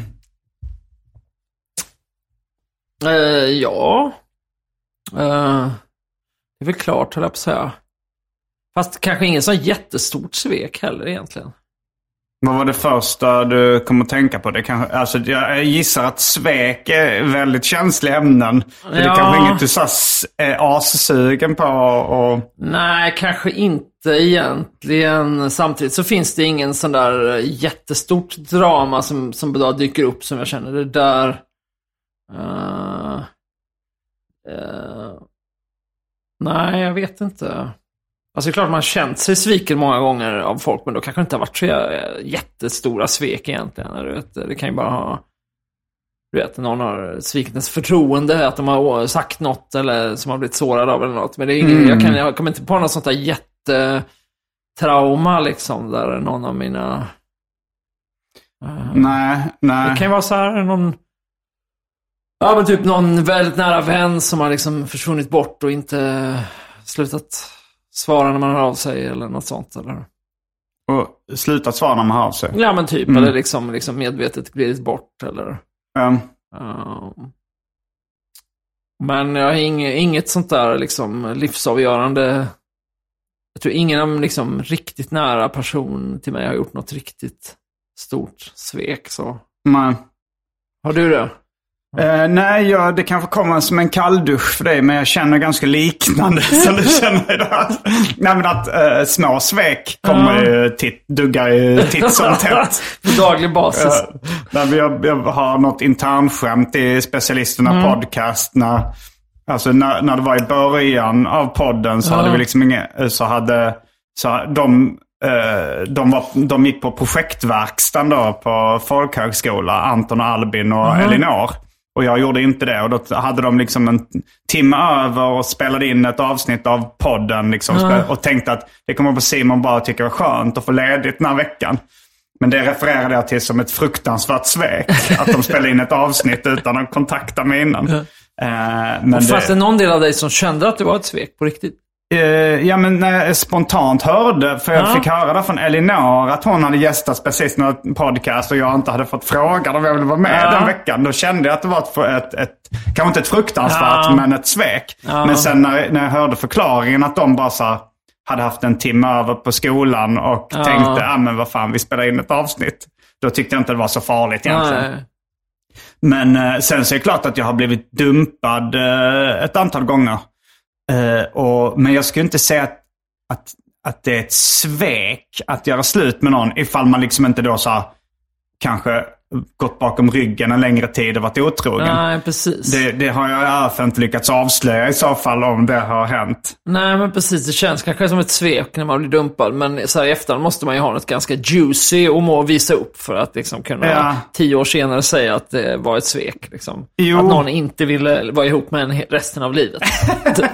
Uh, ja. Uh, det är väl klart, höll jag på att säga. Fast kanske ingen sån jättestort svek heller egentligen. Vad var det första du kom att tänka på? Det kanske, alltså, jag gissar att svek är väldigt känsliga ämnen. Ja. Det är kanske inget du sass, är assugen på? Och... Nej, kanske inte egentligen. Samtidigt så finns det ingen sån där jättestort drama som, som idag dyker upp som jag känner det där. Uh, uh, nej, jag vet inte. Alltså det är klart man har känt sig sviken många gånger av folk, men då kanske det inte har varit så jättestora svek egentligen. Du vet, det kan ju bara ha, du vet, någon har svikit ens förtroende, att de har sagt något eller som har blivit sårad av eller något. Men det är ingen, mm. jag, kan, jag kommer inte på något sånt där jättetrauma liksom, där någon av mina... Uh, nej, nej. Det kan ju vara så här någon... Ja, men typ någon väldigt nära vän som har liksom försvunnit bort och inte slutat svara när man hör av sig eller något sånt. Eller? Och slutat svara när man hör av sig? Ja, men typ. Mm. Eller liksom, liksom medvetet glidit bort. Eller. Mm. Um. Men jag har inget, inget sånt där liksom livsavgörande. Jag tror ingen av liksom riktigt nära person till mig har gjort något riktigt stort svek. Så. Mm. Har du det? Uh, nej, ja, det kanske kommer som en kalldusch för dig, men jag känner ganska liknande som du känner idag. Nej, men att uh, små svek kommer uh. ju titt, duggar ju titt som tätt. På daglig basis. Uh, nej, men jag, jag har något internskämt i specialisterna mm. podcast. När, alltså, när, när det var i början av podden så uh. hade vi liksom inga, så hade så de... De, var, de gick på projektverkstan då på folkhögskola, Anton och Albin och mm. Elinor. Och jag gjorde inte det. Och då hade de liksom en timme över och spelade in ett avsnitt av podden liksom, mm. och tänkte att det kommer på Simon bara tycker var skönt att få ledigt den här veckan. Men det refererade jag till som ett fruktansvärt svek. Att de spelade in ett avsnitt utan att kontakta mig innan. Mm. Eh, men och fanns det... det någon del av dig som kände att det var ett svek på riktigt? Ja, men när jag spontant hörde, för jag ja. fick höra det från Elinor att hon hade gästat precis någon podcast och jag inte hade fått frågan om jag ville vara med ja. den veckan. Då kände jag att det var ett, ett, ett kanske inte ett fruktansvärt, ja. men ett svek. Ja. Men sen när, när jag hörde förklaringen att de bara så hade haft en timme över på skolan och ja. tänkte, ja men vad fan, vi spelar in ett avsnitt. Då tyckte jag inte det var så farligt egentligen. Nej. Men sen så är det klart att jag har blivit dumpad ett antal gånger. Uh, och, men jag skulle inte säga att, att, att det är ett svek att göra slut med någon ifall man liksom inte då så här, kanske gått bakom ryggen en längre tid och varit otrogen. Nej, precis. Det, det har jag inte lyckats avslöja i så fall om det har hänt. Nej, men precis. Det känns kanske som ett svek när man blir dumpad, men så här, i efterhand måste man ju ha något ganska juicy och må visa upp för att liksom kunna ja. tio år senare säga att det var ett svek. Liksom. Att någon inte ville vara ihop med en resten av livet. det,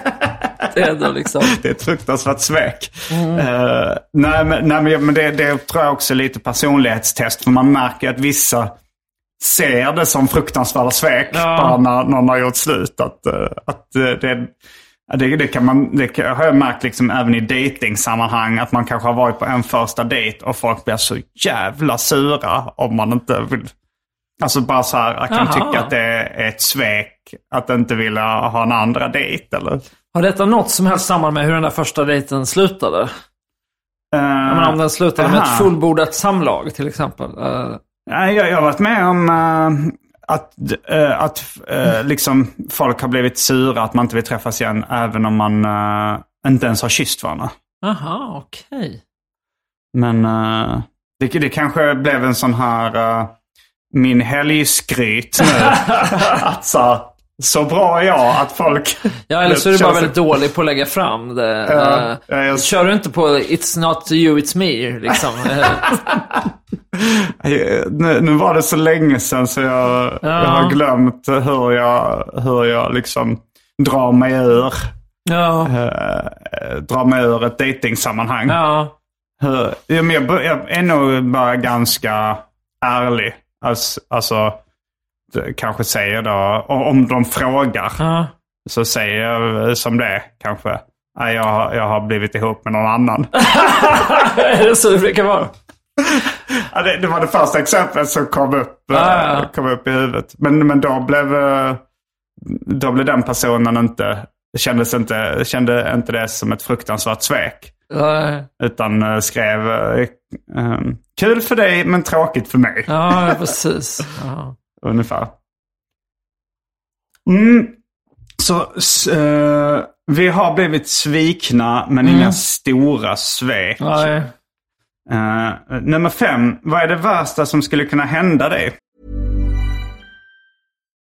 det, är då liksom. Det är ett fruktansvärt svek. Mm. Uh, nej, men, nej, men det, det tror jag också är lite personlighetstest, för man märker att vissa ser det som fruktansvärda svek ja. bara när någon har gjort slut. Att, att det, det, det kan man, det har jag märkt liksom även i datingsammanhang, att man kanske har varit på en första dejt och folk blir så jävla sura om man inte vill. Alltså bara så här, jag kan Aha. tycka att det är ett svek att inte vilja ha en andra dejt. Eller? Har detta något som helst samband med hur den där första dejten slutade? Uh, jag menar, om den slutade aha. med ett fullbordat samlag till exempel. Uh, Nej, jag, jag har varit med om äh, att, äh, att äh, liksom folk har blivit sura att man inte vill träffas igen även om man äh, inte ens har kysst varandra. Aha, okej. Okay. Men äh, det, det kanske blev en sån här äh, min helgskryt nu. att så, så bra är jag att folk... ja, eller så är du bara väldigt dålig på att lägga fram det. Ja, ja, jag... Kör du inte på it's not you, it's me liksom. Nu, nu var det så länge sedan så jag, ja. jag har glömt hur jag, hur jag liksom drar mig ur ja. uh, dra mig ur ett datingsammanhang. Ja. Uh, jag, jag är nog bara ganska ärlig. Alltså, alltså kanske säger då, om de frågar ja. så säger jag som det kanske. Jag, jag har blivit ihop med någon annan. Är det så det brukar vara? Ja, det, det var det första exemplet som kom upp, ah, ja. kom upp i huvudet. Men, men då, blev, då blev den personen inte kändes inte, kände inte det som ett fruktansvärt svek. Ah, ja. Utan skrev kul för dig men tråkigt för mig. Ja, precis. Ja. Ungefär. Mm. Så... så vi har blivit svikna, men mm. inga stora svek. Nej. Uh, nummer fem. Vad är det värsta som skulle kunna hända dig?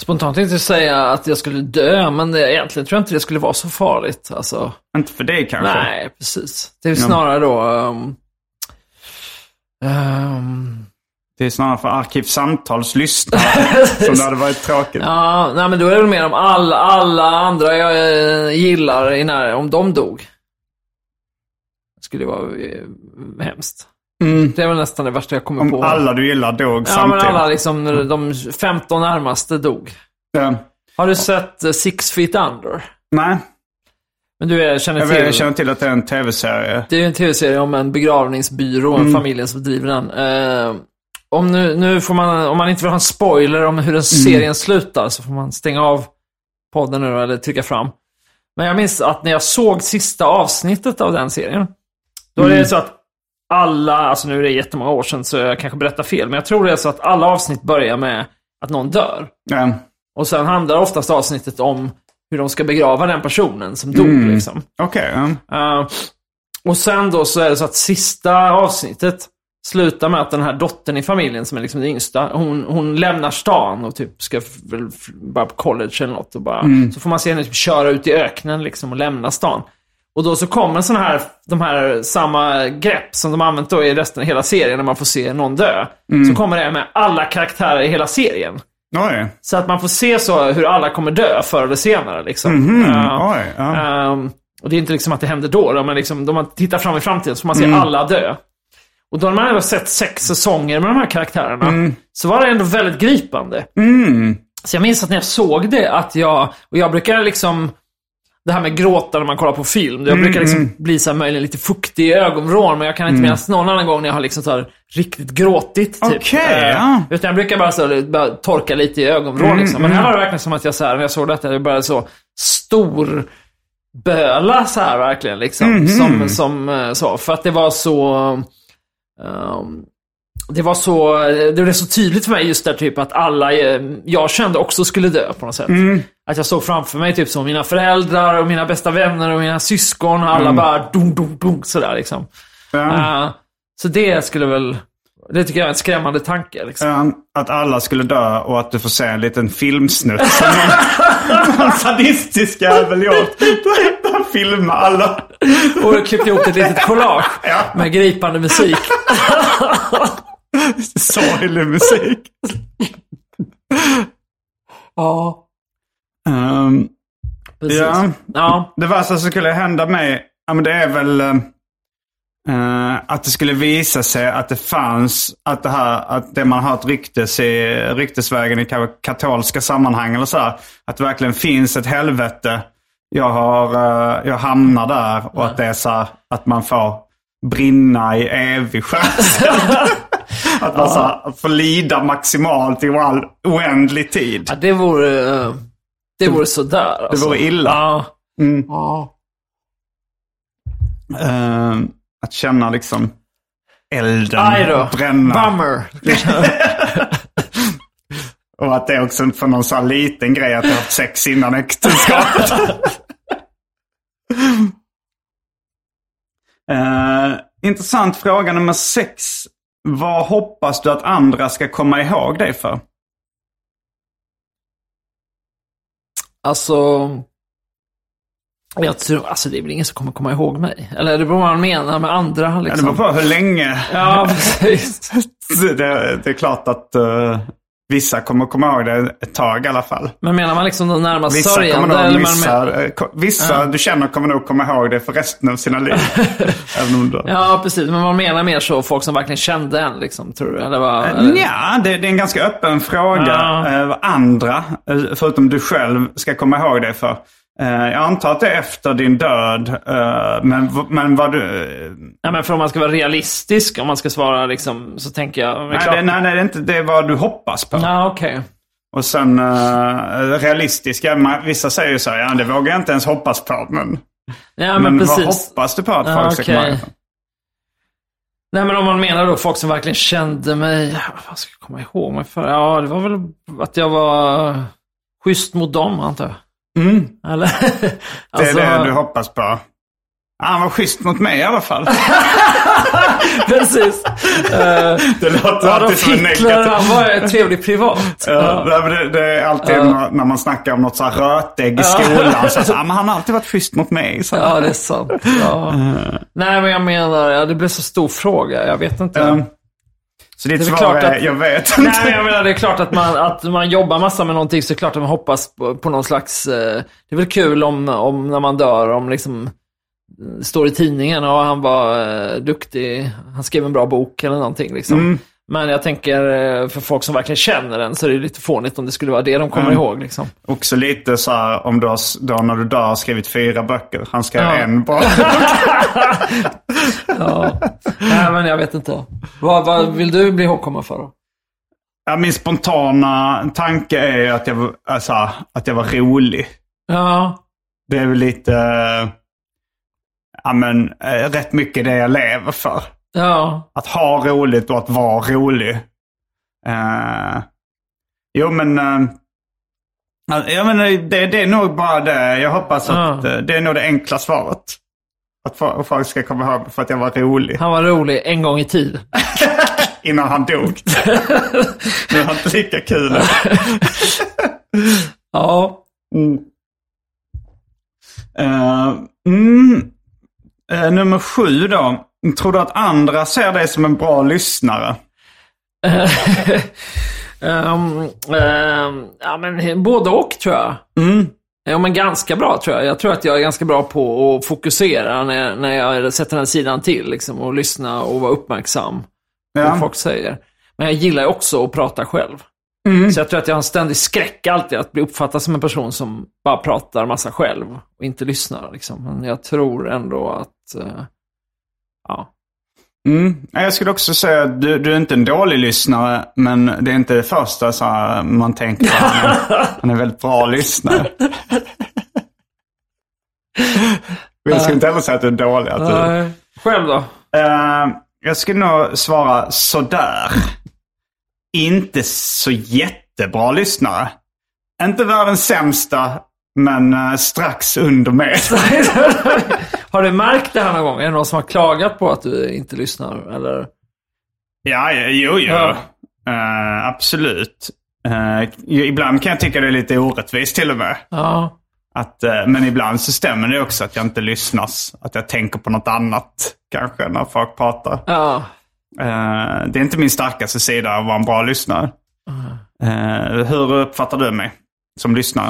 Spontant tänkte jag säga att jag skulle dö, men egentligen tror jag inte det skulle vara så farligt. Alltså. Inte för dig kanske? Nej, precis. Det är snarare då... Um, um, det är snarare för arkivsamtalslyssnare som det hade varit tråkigt. Ja, nej, men då är det mer om alla, alla andra jag gillar i när, om de dog. Det skulle vara hemskt. Mm. Det är väl nästan det värsta jag kommer om på. Om alla du gillar dog ja, samtidigt. Ja, men alla liksom, de femton närmaste dog. Ja. Har du sett uh, Six Feet Under? Nej. Men du är, känner jag till... Jag känner till att det är en tv-serie. Det är en tv-serie om en begravningsbyrå och mm. en familj som driver den. Uh, om, nu, nu får man, om man inte vill ha en spoiler om hur den serien mm. slutar så får man stänga av podden nu eller trycka fram. Men jag minns att när jag såg sista avsnittet av den serien, då mm. är det så att alla, alltså nu är det jättemånga år sedan så jag kanske berättar fel, men jag tror det är så att alla avsnitt börjar med att någon dör. Mm. Och sen handlar oftast avsnittet om hur de ska begrava den personen som dog mm. liksom. Okej. Okay. Mm. Uh, och sen då så är det så att sista avsnittet slutar med att den här dottern i familjen som är liksom den yngsta, hon, hon lämnar stan och typ ska väl bara på college eller något och bara, mm. så får man se henne typ köra ut i öknen liksom och lämna stan. Och då så kommer sån här, de här samma grepp som de använt då i resten av hela serien när man får se någon dö. Mm. Så kommer det med alla karaktärer i hela serien. Oj. Så att man får se så hur alla kommer dö förr eller senare. Liksom. Mm-hmm. Oj, ja. um, och det är inte liksom att det händer då, då men liksom, då man tittar fram i framtiden så får man se mm. alla dö. Och då när man har sett sex säsonger med de här karaktärerna mm. så var det ändå väldigt gripande. Mm. Så jag minns att när jag såg det att jag, och jag brukar liksom... Det här med gråta när man kollar på film. Jag brukar liksom bli så här möjligen lite fuktig i ögonvrån, men jag kan inte mm. minnas någon annan gång när jag har liksom så här riktigt gråtit. Typ. Okay, ja. Utan jag brukar bara, så här, bara torka lite i ögonvrån. Mm, liksom. Men här var det verkligen som att jag, så här, när jag såg detta, det började så stor böla så här verkligen. Liksom, mm. som, som, så, för att det var så... Um, det var så... Det blev så tydligt för mig just där typ att alla jag kände också skulle dö på något sätt. Mm. Att jag såg framför mig typ som mina föräldrar och mina bästa vänner och mina syskon och alla mm. bara dum, dum, dum, sådär liksom. Ja. Uh, så det skulle väl... Det tycker jag är en skrämmande tanke. Liksom. Ja, att alla skulle dö och att du får se en liten filmsnutt som en sadistisk jävel gjort. Där filmar alla. Och du klippte ihop ett litet collage ja. Med gripande musik. Sorglig musik. Ja. Um, Precis. Ja. ja. Det värsta som skulle hända mig, ja, men det är väl uh, att det skulle visa sig att det fanns, att det här, att det man har ett ryktes i, ryktesvägen i katolska sammanhang eller så här, att det verkligen finns ett helvete. Jag har, uh, jag hamnar där och ja. Att det är så här, att man får brinna i evig skärsen. Att man ja. Så får lida maximalt i all oändlig tid. Ja, det vore, det vore sådär. Det alltså. Vore illa. Ja. Mm. Ja. Uh, att känna liksom elden bränna. Bummer. Och att det är också för någon sån liten grej att jag har haft sex innan äktenskapet. uh, intressant fråga nummer sex. Vad hoppas du att andra ska komma ihåg dig för? Alltså, jag tror, alltså det är väl ingen som kommer komma ihåg mig. Eller det beror på vad man menar med andra. Liksom. Ja, det beror på hur länge. Ja, precis. det, det är klart att uh, vissa kommer komma ihåg det ett tag i alla fall. Men menar man liksom de närmast vissa sörjande? Eller missar, man men... Vissa ja. Du känner kommer nog komma ihåg det för resten av sina liv. Även om då... Ja, precis. Men man menar mer så folk som verkligen kände en, liksom, tror du? Eller vad, eller... Ja, det, det är en ganska öppen fråga. Ja. Vad andra, förutom du själv, ska komma ihåg det för. Jag antar att det är efter din död, men, men vad du... Ja, men för om man ska vara realistisk, om man ska svara liksom, så tänker jag... Nej, klart... det, nej, nej, det är inte det är vad du hoppas på. Ja, okej. Okay. Och sen uh, realistiska, man, vissa säger ju så här, ja, det vågar jag inte ens hoppas på, men... Ja, men, men precis. Vad hoppas du på att folk ja, ska okay. komma ihåg? Nej, men om man menar då folk som verkligen kände mig... Vad ska jag komma ihåg mig för? Ja, det var väl att jag var schysst mot dem, antar jag. Mm. Eller, alltså... Det är det du hoppas på. Han var schysst mot mig i alla fall. Precis. Det låter alltid som en negativ. Han var trevlig privat. Ja, det, det är alltid uh. när man snackar om något så här rötägg i skolan. Så så, ah, men han har alltid varit schysst mot mig. Så. Ja, det är sant. Ja. Uh. Nej, men jag menar, ja, det blir så stor fråga. Jag vet inte. Um. Så det är, det är klart att, jag vet inte. Nej, jag menar, det är klart att man, att man jobbar massa med någonting, så är det klart att man hoppas på, på någon slags... Eh, det är väl kul om, om när man dör, om liksom står i tidningen och han var eh, duktig, han skrev en bra bok eller någonting liksom. Mm. Men jag tänker, för folk som verkligen känner den, så är det lite fånigt om det skulle vara det de kommer mm. ihåg. Liksom. Också lite så här, om du har, då när du dör har skrivit fyra böcker, han skrev ja. en bra ja. Nej, men jag vet inte. Vad, vad vill du bli ihågkommen för då? Ja, min spontana tanke är att jag, alltså, att jag var rolig. Ja. Det är väl lite, ja men, rätt mycket det jag lever för. Ja. Att ha roligt och att vara rolig. Uh, jo, men... Uh, ja, men det, det är nog bara det. Jag hoppas att ja. det är nog det enkla svaret. Att folk ska komma ihåg för att jag var rolig. Han var rolig en gång i tid. Innan han dog. Nu har han inte lika kul. Ja. Mm. Uh, mm, uh, nummer sju då. Tror du att andra ser dig som en bra lyssnare? um, um, ja, men både och, tror jag. Mm. Ja, men ganska bra, tror jag. Jag tror att jag är ganska bra på att fokusera när jag, när jag sätter den sidan till liksom, och lyssna och vara uppmärksam på ja. vad folk säger. Men jag gillar också att prata själv. Mm. Så jag tror att jag har en ständig skräck alltid att bli uppfattad som en person som bara pratar massa själv och inte lyssnar. Liksom. Men jag tror ändå att... Uh, Ja. Mm. Jag skulle också säga att du, du är inte en dålig lyssnare, men det är inte det första så man tänker. Han är väldigt bra lyssnare. Jag skulle inte heller säga att du är dålig. Att du... Själv då? Jag skulle nog svara sådär. Inte så jättebra lyssnare. Inte världens sämsta, men strax under mig. Har du märkt det här någon gång? Är det någon som har klagat på att du inte lyssnar? Eller? Ja, jo, jo. Ja. Uh, absolut. Uh, ibland kan jag tycka det är lite orättvist till och med. Ja. Att, uh, men ibland så stämmer det också att jag inte lyssnas. Att jag tänker på något annat kanske när folk pratar. Ja. Uh, det är inte min starkaste sida att vara en bra lyssnare. Uh-huh. Uh, hur uppfattar du mig som lyssnare?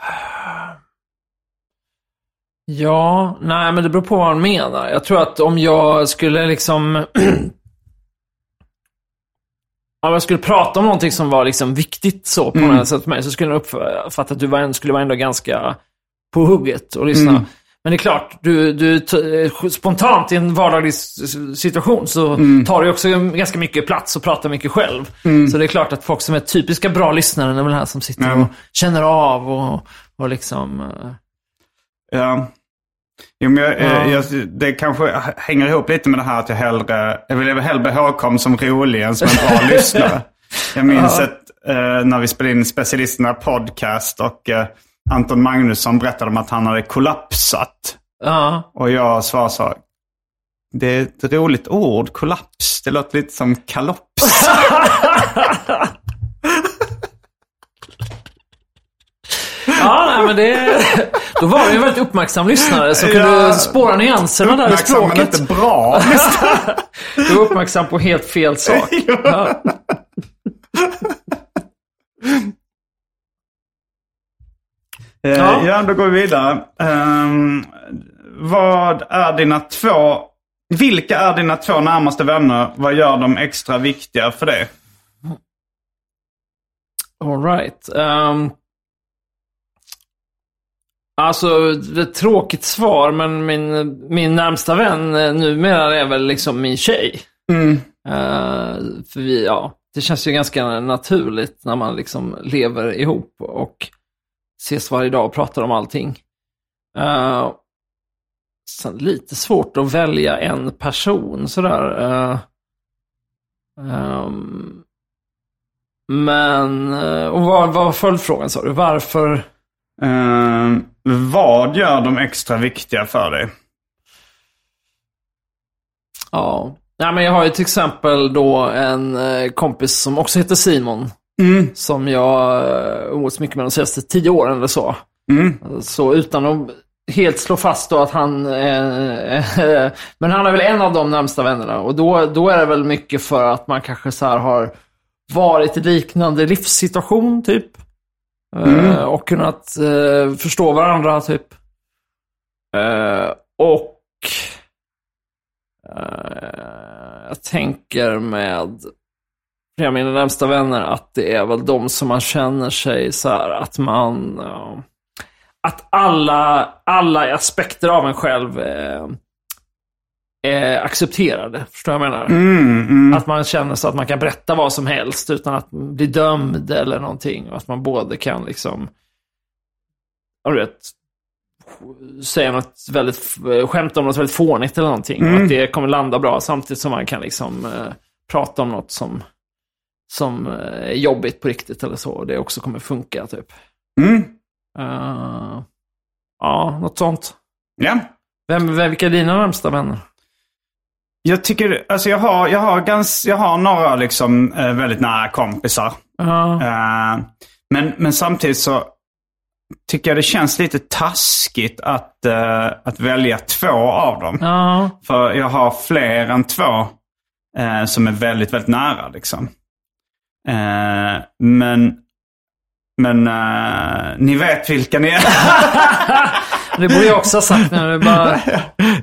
Uh, ja, nej, men det beror på vad man menar. Jag tror att om jag skulle liksom... om jag skulle prata om någonting som var liksom viktigt så på mm. något sätt för mig, så skulle jag uppfatta att du var, skulle vara ändå ganska på hugget och lyssna. Mm. Men det är klart, du, du t- spontant i en vardaglig situation så mm. tar du också ganska mycket plats och pratar mycket själv. Mm. Så det är klart att folk som är typiska bra lyssnare är väl här som sitter mm. och känner av och, och liksom... Uh... Ja, jo, men jag, ja. Jag, det kanske hänger ihop lite med det här att jag hellre... Jag vill hellre bli ihågkommen som rolig än som en bra lyssnare. Jag minns ja. att uh, när vi spelade in Specialisterna podcast och... Uh, Anton Magnusson berättade om att han hade kollapsat. Uh-huh. Och jag svarade så här, det är ett roligt ord, kollaps. Det låter lite som kalops. Ja, nej, men det... Då var det ju väldigt uppmärksam lyssnare så kunde ja, spåra nyanserna där i språket. Uppmärksam inte bra. Du var uppmärksam på helt fel sak. Ja. Ja. ja, då går vi vidare. Um, vad är dina två... Vilka är dina två närmaste vänner? Vad gör de extra viktiga för dig? All right. Um, alltså, det är ett tråkigt svar, men min, min närmsta vän numera är väl liksom min tjej. Mm. Uh, för vi, ja, det känns ju ganska naturligt när man liksom lever ihop och... ses varje dag och pratar om allting. Uh, sen lite svårt att välja en person sådär. Uh, um, men uh, och vad var följdfrågan sa du? Varför? Uh, vad gör de extra viktiga för dig? Ja, uh, nej, men jag har ju till exempel då en uh, kompis som också heter Simon. Mm. Som jag umgås mycket med de senaste tio åren eller så. Mm. Så utan att helt slå fast då att han eh, men han är väl en av de närmsta vännerna. Och då, då är det väl mycket för att man kanske så här har varit i liknande livssituation typ. Mm. eh, Och kunnat eh, förstå varandra typ. eh, Och eh, jag tänker med jag mina närmsta vänner att det är väl de som man känner sig så här att man att alla alla aspekter av en själv är, är accepterade, förstår jag menar. Mm, mm. Att man känner så att man kan berätta vad som helst utan att bli dömd eller någonting och att man både kan liksom jag vet säga något väldigt skämt om något väldigt fånigt eller någonting mm. och att det kommer landa bra samtidigt som man kan liksom eh, prata om något som som är jobbigt på riktigt eller så. Det också kommer funka typ. Mm. Uh, ja, något sånt. Ja. Vem, vem, vilka är dina närmsta vänner? Jag tycker, alltså jag har, jag har, ganska, jag har några liksom väldigt nära kompisar. Uh. Uh, men, men samtidigt så tycker jag det känns lite taskigt att, uh, att välja två av dem. Uh. För jag har fler än två uh, som är väldigt, väldigt nära liksom. Uh, men men uh, ni vet vilka ni är. Det borde jag också ha sagt när det bara...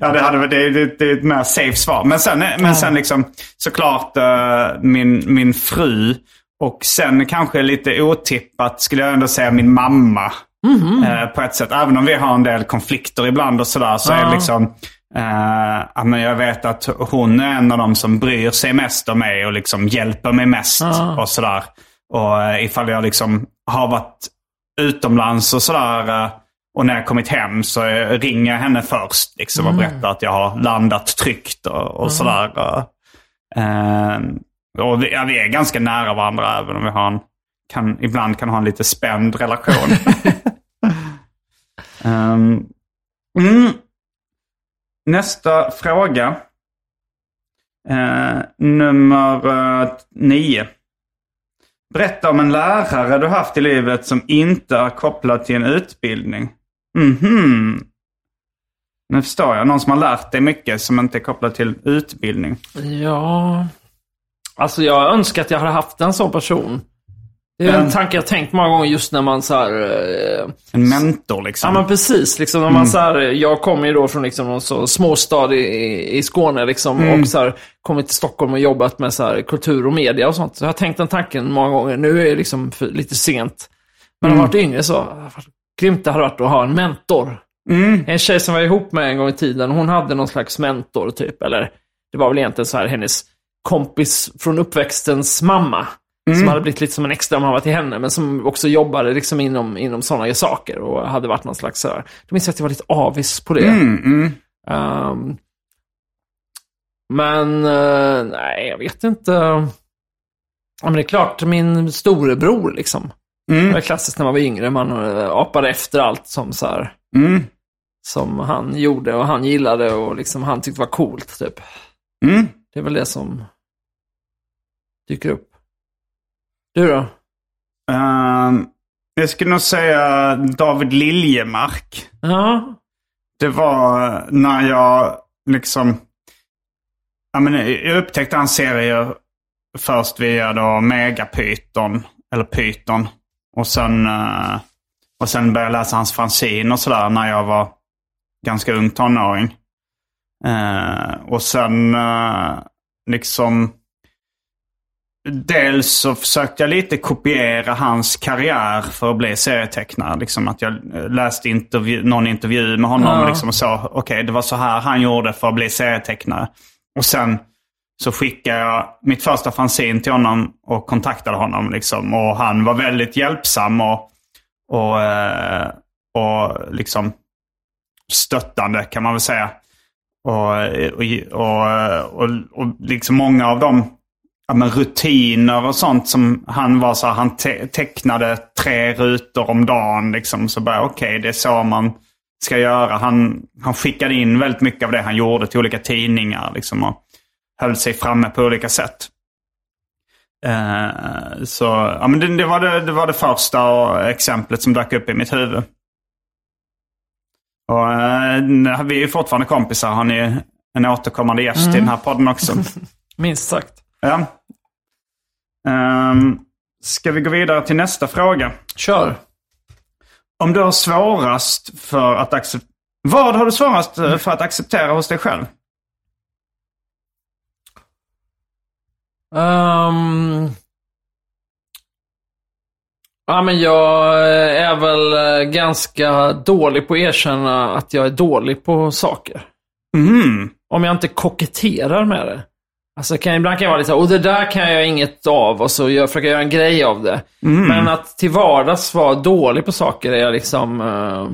Ja, det hade det, det, det är ett mer safe svar. Men sen, men ja. sen liksom, såklart uh, min, min fru. Och sen kanske lite otippat skulle jag ändå säga min mamma. Mm-hmm. uh, På ett sätt, även om vi har en del konflikter ibland och sådär. Så ja. är det liksom Uh, men jag vet att hon är en av dem som bryr sig mest om mig och liksom hjälper mig mest uh. och sådär. Och uh, ifall jag liksom har varit utomlands och sådär uh, och när jag kommit hem så uh, ringer jag henne först liksom, mm. och berättar att jag har landat tryggt och, och uh. sådär. Uh, uh, och vi, ja, vi är ganska nära varandra även om vi har en, kan, ibland kan ha en lite spänd relation. um, mm. Nästa fråga. Eh, nummer eh, nio. Berätta om en lärare du haft i livet som inte är kopplad till en utbildning. Mhm. Nu förstår jag. Någon som har lärt dig mycket som inte är kopplad till utbildning. Ja. Alltså jag önskar att jag hade haft en sån person. Det är en tanke jag tänkt många gånger just när man så här, en mentor liksom. Ja men precis liksom när man mm. så här, jag kommer ju då från liksom någon så småstad i, i Skåne liksom mm. och så här kommit till Stockholm och jobbat med så här kultur och media och sånt. Så jag har tänkt den tanken många gånger. Nu är det liksom för, lite sent. Men när mm. jag var yngre så grymt det hade varit att ha en mentor. Mm. En tjej som var ihop med en gång i tiden, hon hade någon slags mentor typ, eller det var väl egentligen så här hennes kompis från uppväxtens mamma. Mm. Som hade blivit lite som en extra mamma till henne. Men som också jobbade liksom inom, inom sådana saker. Och hade varit någon slags... Då minns jag att jag var lite avis på det. Mm, mm. Um, men... Uh, nej, jag vet inte. Ja, men det är klart, min storebror liksom. Mm. Det var klassiskt när man var yngre. Man uh, apade efter allt som så här... Mm. Som han gjorde och han gillade. Och liksom han tyckte var coolt, typ. Mm. Det är väl det som dyker upp. Du då? Uh, jag skulle nog säga David Liljemark. Uh-huh. Det var när jag liksom... Jag, menar, jag upptäckte hans serier först via då Mega Python. Eller Python. Och sen, uh, och sen började jag läsa hans fanzin och sådär när jag var ganska ung tonåring. Uh, och sen uh, liksom... Dels så försökte jag lite kopiera hans karriär för att bli serietecknare. Liksom att jag läste intervju, någon intervju med honom ja. liksom och sa okej, okay, det var så här han gjorde för att bli serietecknare. Och sen så skickade jag mitt första fanzin till honom och kontaktade honom. Liksom. Och han var väldigt hjälpsam och, och, och liksom stöttande kan man väl säga. Och, och, och, och, och liksom många av dem... Ja, men rutiner och sånt som han var så här, han te- tecknade tre rutor om dagen liksom, så bara okej, okay, det är så man ska göra. Han, han skickade in väldigt mycket av det han gjorde till olika tidningar liksom, och höll sig framme på olika sätt. Eh, så ja, men det, det, var det, det var det första exemplet som dök upp i mitt huvud. Och eh, vi är ju fortfarande kompisar. Han är en återkommande gäst mm. i den här podden också. Minst sagt. Ja. Um, ska vi gå vidare till nästa fråga? Kör. Om du har svårast för att accept- Vad har du svårast för att acceptera hos dig själv? Um... Ja, men jag är väl ganska dålig på att erkänna att jag är dålig på saker. Mm. Om jag inte koketterar med det. Alltså kan, ibland kan jag vara lite så här, och det där kan jag inget av, och så jag försöker göra en grej av det. Mm. Men att till vardags vara dålig på saker är jag liksom, uh,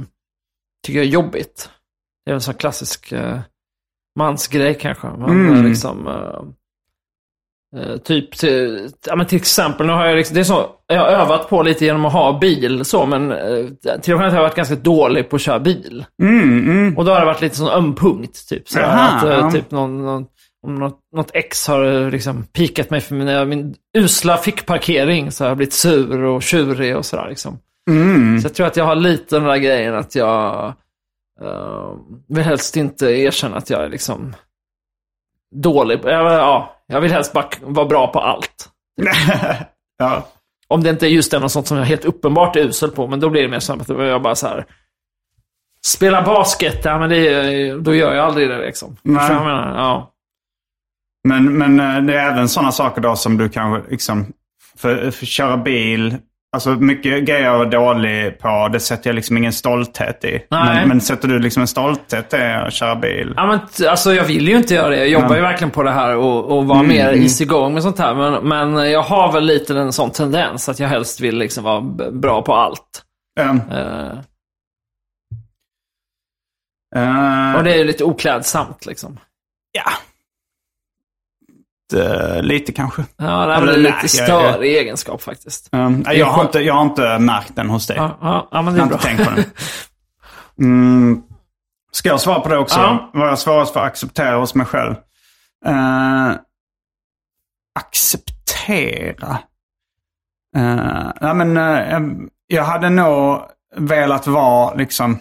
tycker jag är jobbigt. Det är en sån klassisk uh, mansgrej kanske. Man, mm. liksom, uh, uh, typ till, ja, men till exempel, nu har jag, liksom, det är så, jag har övat på lite genom att ha bil, så, men uh, till och med har jag varit ganska dålig på att köra bil. Mm, mm. Och då har det varit lite sån ömpunkt, typ. Så Aha, att, uh, ja. typ någon... någon Om något, något ex har liksom pikat mig för min, min usla fickparkering, så har jag blivit sur och tjurig och sådär liksom. Mm. Så jag tror att jag har lite den där grejen att jag uh, vill helst inte erkänna att jag är liksom dålig. Jag, ja, jag vill helst bara vara bra på allt. ja. Om det inte är just det något sånt som jag helt uppenbart är usel på, men då blir det mer så att jag bara så här... Spela basket, ja, men det, då gör jag aldrig det liksom. Nej. Så jag menar, ja. Men, men det är även sådana saker då som du kanske liksom, för, för köra bil, alltså mycket grejer jag är dålig på, det sätter jag liksom ingen stolthet i. Men, men sätter du liksom en stolthet i att köra bil? Ja, men alltså jag vill ju inte göra det, jag jobbar ja. ju verkligen på det här och, och vara mm. mer easygång med sånt här, men, men jag har väl lite en sån tendens att jag helst vill liksom vara bra på allt. Ja. Uh. Uh. Och det är ju lite oklädsamt liksom. Ja. Lite kanske. Ja, det är väl lite större jag, egenskap faktiskt. Um, jag, har inte, jag har inte märkt den hos dig. Ja, ja, ja, men det är jag bra. Tänkt på den. Mm. Ska jag svara på det också? Ja. Vad jag svarar för att acceptera hos mig själv. Uh, acceptera? Uh, nej, men, uh, jag hade nog velat vara liksom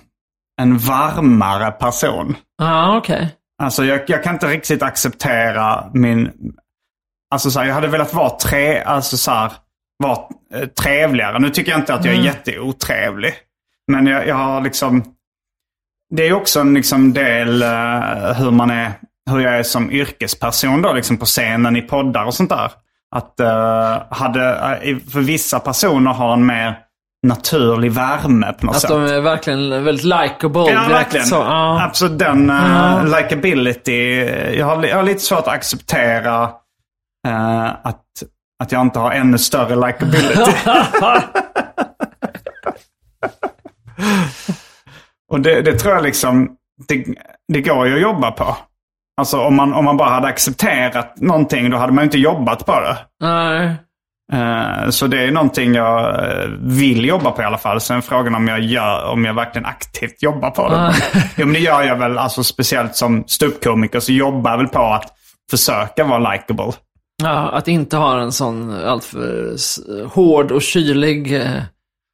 en varmare person. Ah, okej. Okay. Alltså jag, jag kan inte riktigt acceptera min... Alltså så här, jag hade velat vara tre, alltså så här, vara eh, trevligare. Nu tycker jag inte att jag är mm. jätteotrevlig. Men jag, jag har liksom... Det är också en liksom del eh, hur man är, hur jag är som yrkesperson då, liksom på scenen, i poddar och sånt där. Att eh, hade, för vissa personer har en mer naturlig värme på något att sätt. Att de är verkligen väldigt likeable. Ja, direkt, verkligen. Så, ja. Absolut, den uh, mm. likability. Jag har, jag har lite svårt att acceptera uh, att, att jag inte har ännu större likability. Och det, det tror jag liksom, det, det går ju att jobba på. Alltså om man, om man bara hade accepterat någonting, då hade man ju inte jobbat på det. Nej. Uh, så det är någonting jag vill jobba på i alla fall. Sen frågan om jag gör, om jag verkligen aktivt jobbar på det. Ah. Jo, men det gör jag väl, alltså speciellt som ståuppkomiker så jobbar jag väl på att försöka vara likable. Ja, att inte ha en sån alltför hård och kylig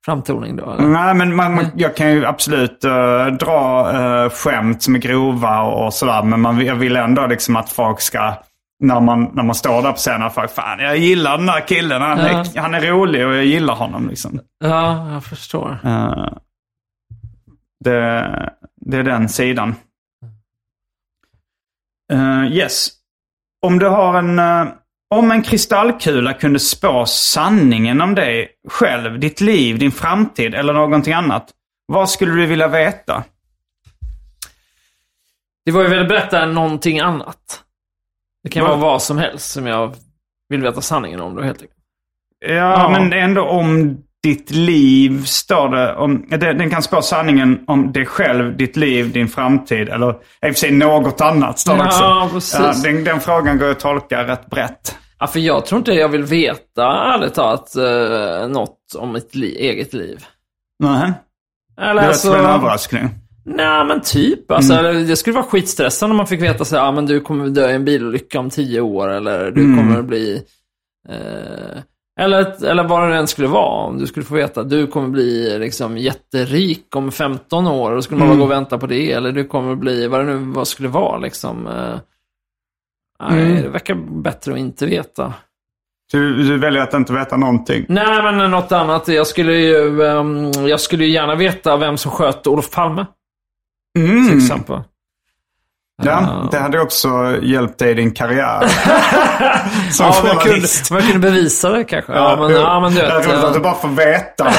framtoning då. Eller? Nej, men man, man, jag kan ju absolut uh, dra uh, skämt som är grova och, och sådär, men man, jag vill ändå liksom att folk ska... När man, när man står där på scenen och fan, jag gillar den här killen, han, ja. är, han är rolig och jag gillar honom liksom. Ja, jag förstår. Uh, det, det är den sidan. Uh, yes. Om du har en... Uh, om en kristallkula kunde spå sanningen om dig själv, ditt liv, din framtid eller någonting annat, vad skulle du vilja veta? Det var ju väl att berätta någonting annat. Det kan vara vad som helst som jag vill veta sanningen om då, helt enkelt. Ja, ja, men ändå om ditt liv står det, om, det... Den kan spå sanningen om dig själv, ditt liv, din framtid eller i och för sig något annat står det också. Ja, precis. Ja, den, den frågan går att tolka rätt brett. Ja, för jag tror inte jag vill veta, ärligt talat, uh, något om mitt li- eget liv. Nej, eller det alltså... är en överraskning. Nej, men typ. Alltså, mm. Det skulle vara skitstressande om man fick veta så här, ah, men du kommer dö i en bilolycka om tio år eller du mm. kommer bli... Eh, eller, eller vad det än skulle vara. Om du skulle få veta att du kommer bli liksom, jätterik om femton år och skulle man mm. bara gå och vänta på det. Eller du kommer bli... Vad det nu vad skulle vara liksom. Eh, nej, mm. det verkar bättre att inte veta. Du, du väljer att inte veta någonting. Nej, men något annat. Jag skulle ju, um, jag skulle ju gärna veta vem som sköt Olof Palme. Mm. Till exempel. Ja, det hade också hjälpt dig i din karriär. Som ja, man kunde, man kunde bevisa det kanske. Ja, ja, men, hur, ja, men du vet, ja. Att du bara får veta.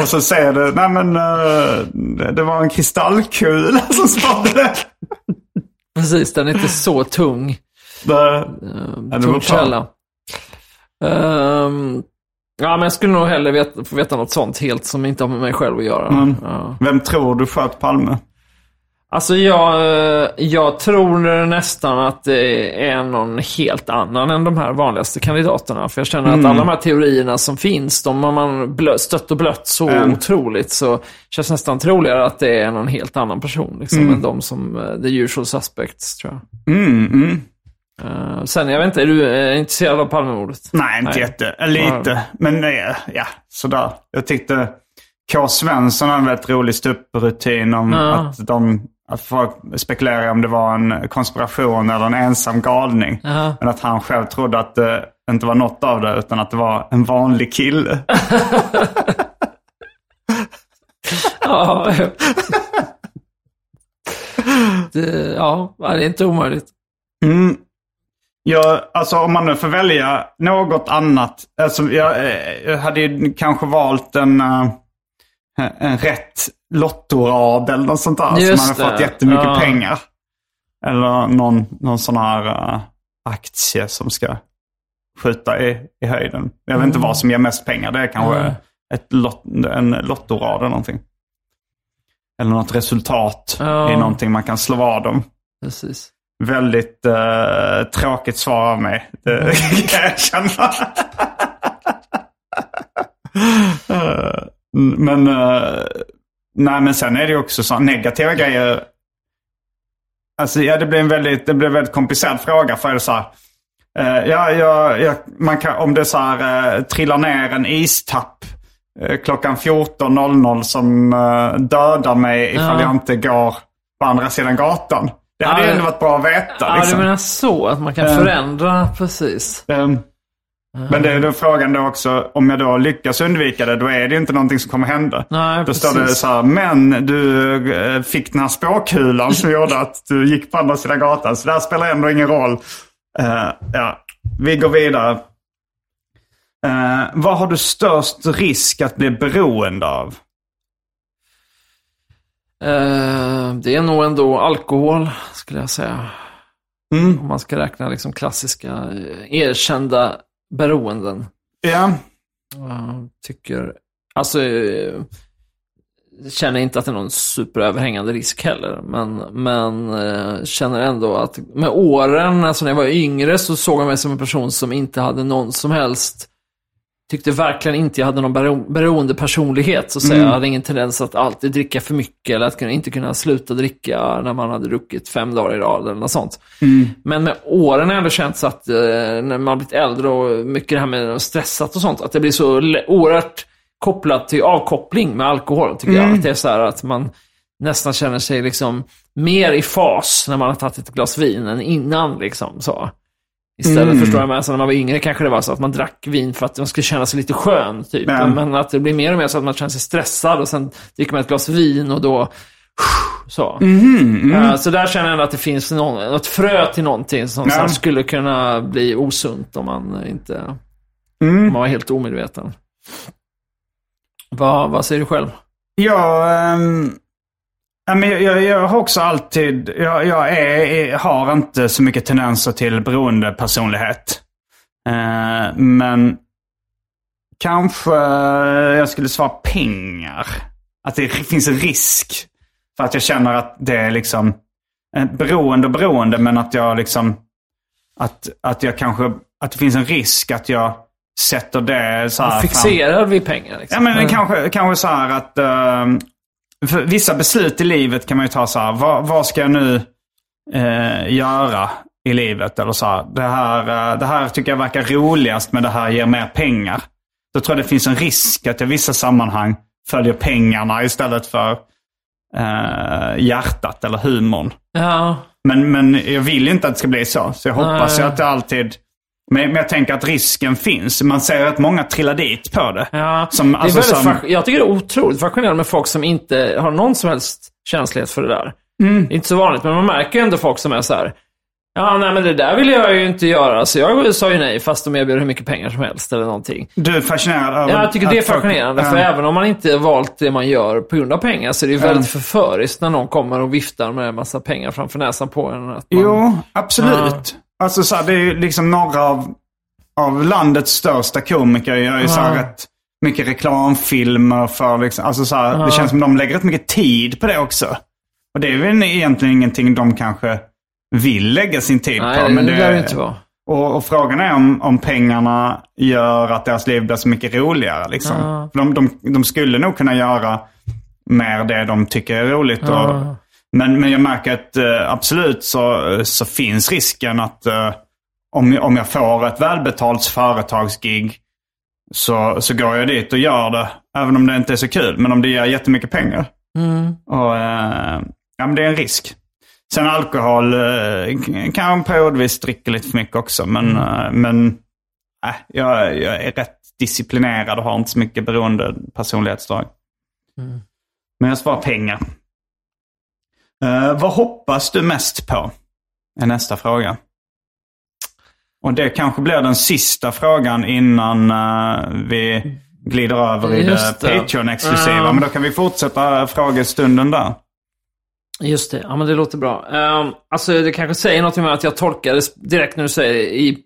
Och så säger du, nej men uh, det var en kristallkula som spade. Precis, den är inte så tung. Det, uh, tung källa. Um, ja, men jag skulle nog hellre veta, få veta något sånt helt som inte har med mig själv att göra. Mm. Ja. Vem tror du sköt Palme? Alltså jag, jag tror nästan att det är någon helt annan än de här vanligaste kandidaterna. För jag känner mm. att alla de här teorierna som finns, de har man blö, stött och blött så mm. otroligt. Så känns nästan troligare att det är någon helt annan person liksom, mm. än de som the usual suspects, tror jag. Mm, mm. Uh, sen, jag vet inte, är du uh, intresserad av Palmemordet? Nej, inte nej. jätte, lite, men nej, ja, sådär. Jag tyckte K. Svensson hade en väldigt rolig stuprutin om uh. att de att folk spekulerade om det var en konspiration eller en ensam galning, uh. men att han själv trodde att det inte var något av det, utan att det var en vanlig kille. Ja, det, ja, det är inte omöjligt. Mm. Ja, alltså om man nu får välja något annat, alltså jag, jag hade ju kanske valt en, en rätt lottorad eller något sånt där. Just som man hade fått jättemycket ja. pengar. Eller någon, någon sån här uh, aktie som ska skjuta i, i höjden. Jag vet mm. inte vad som ger mest pengar. Det är kanske mm. ett lot, en lottorad eller någonting. Eller något resultat ja. i någonting man kan slå vad om. Precis. Väldigt uh, tråkigt svar av mig. Det kan jag känna. uh, men, uh, nej, men sen är det ju också så negativa grejer. Alltså, ja, det blir en väldigt, det blir en väldigt komplicerad fråga. För det så här, uh, ja, ja, ja, man kan, om det så här, uh, trillar ner en istapp klockan fjorton noll noll som dödar mig ifall ja. jag inte går på andra sidan gatan. Det hade ja, ju ändå varit bra att veta. Liksom. Ja, du menar så, att man kan um, förändra, precis. Um, Men det är då frågan då också, om jag då lyckas undvika det, då är det ju inte någonting som kommer hända. Nej, då precis. Står det så här, men du fick den här spåkulan som gjorde att du gick på andra sidan gatan, så det här spelar ändå ingen roll. Uh, ja, vi går vidare. Uh, vad har du störst risk att bli beroende av? Uh, det är nog ändå alkohol, skulle jag säga. Mm. Om man ska räkna liksom klassiska, erkända beroenden. Ja. Jag tycker, alltså, jag känner inte att det är någon superöverhängande risk heller, men, men känner ändå att med åren, alltså när jag var yngre så såg jag mig som en person som inte hade någon som helst, tyckte verkligen inte jag hade någon bero, beroende personlighet, så att säga. Mm. Jag hade ingen tendens att alltid dricka för mycket eller att kunna, inte kunna sluta dricka när man hade druckit fem dagar i rad eller något sånt. Mm. Men med åren har det känts att eh, när man blivit äldre och mycket det här med stressat och sånt, att det blir så oerhört kopplat till avkoppling med alkohol, tycker mm. jag. Att det är så här att man nästan känner sig liksom mer i fas när man har tagit ett glas vin än innan, liksom så. Istället mm. förstår jag mig, alltså när man var yngre kanske det var så att man drack vin för att man skulle känna sig lite skön typ. Men, Men att det blir mer och mer så att man känner sig stressad och sen dricker man ett glas vin och då så. Mm. Mm. Så där känner jag att det finns någon, något frö till någonting som sen skulle kunna bli osunt om man inte mm. om man var helt omedveten. Vad, vad säger du själv? Ja, um... Jag, jag, jag har också alltid, jag, jag är, har inte så mycket tendenser till beroende personlighet. Eh, men kanske jag skulle svara pengar. Att det finns en risk för att jag känner att det är liksom beroende och beroende, men att jag liksom att, att jag kanske, att det finns en risk att jag sätter det så här. Fixerar vi pengar liksom? Ja, men mm. kanske, kanske så här att eh, för vissa beslut i livet kan man ju ta så här, vad, vad ska jag nu eh, göra i livet? Eller så här, det, här, det här tycker jag verkar roligast, men det här ger mer pengar. Då tror jag det finns en risk att jag i vissa sammanhang följer pengarna istället för eh, hjärtat eller humorn. Ja. Men, men jag vill inte att det ska bli så, så jag hoppas ju att det alltid... Men jag tänker att risken finns. Man säger att många trillar dit på det. Ja, som, det alltså, som... fas... Jag tycker det är otroligt fascinerande med folk som inte har någon som helst känslighet för det där. Mm. Det är inte så vanligt, men man märker ju ändå folk som är så här. Ja, nej, men det där vill jag ju inte göra. Så jag sa ju nej, fast de erbjuder hur mycket pengar som helst eller någonting. Du är fascinerad över... Ja, jag tycker det är fascinerande. Folk... För mm. även om man inte valt det man gör på grund av pengar, så är det ju mm. väldigt förföriskt när någon kommer och viftar med en massa pengar framför näsan på en. Att man... Jo, absolut. Ja. Alltså så här, det är ju liksom några av, av landets största komiker gör ju så här rätt mycket reklamfilmer för liksom, alltså så här, det känns som de lägger rätt mycket tid på det också. Och det är väl egentligen ingenting de kanske vill lägga sin tid Nej, på. Men det, det är, inte vara. Och, och frågan är om, om pengarna gör att deras liv blir så mycket roligare liksom. Ja. För de, de, de skulle nog kunna göra mer det de tycker är roligt ja. och... Men, men jag märker att eh, absolut så, så finns risken att eh, om, om jag får ett välbetalt företagsgig så, så går jag dit och gör det. Även om det inte är så kul, men om det ger jättemycket pengar. Mm. Och, eh, ja, men det är en risk. Sen alkohol eh, kan jag periodvis dricka lite för mycket också. Men, mm. eh, men eh, jag, jag är rätt disciplinerad och har inte så mycket beroende personlighetsdrag. Mm. Men jag sparar pengar. Uh, vad hoppas du mest på? Är nästa fråga. Och det kanske blir den sista frågan innan uh, vi glider över i det Patreon-exklusiva. Uh, men då kan vi fortsätta frågestunden där. Just det, ja men det låter bra. Um, alltså det kanske säger något med att jag tolkar det direkt när du säger i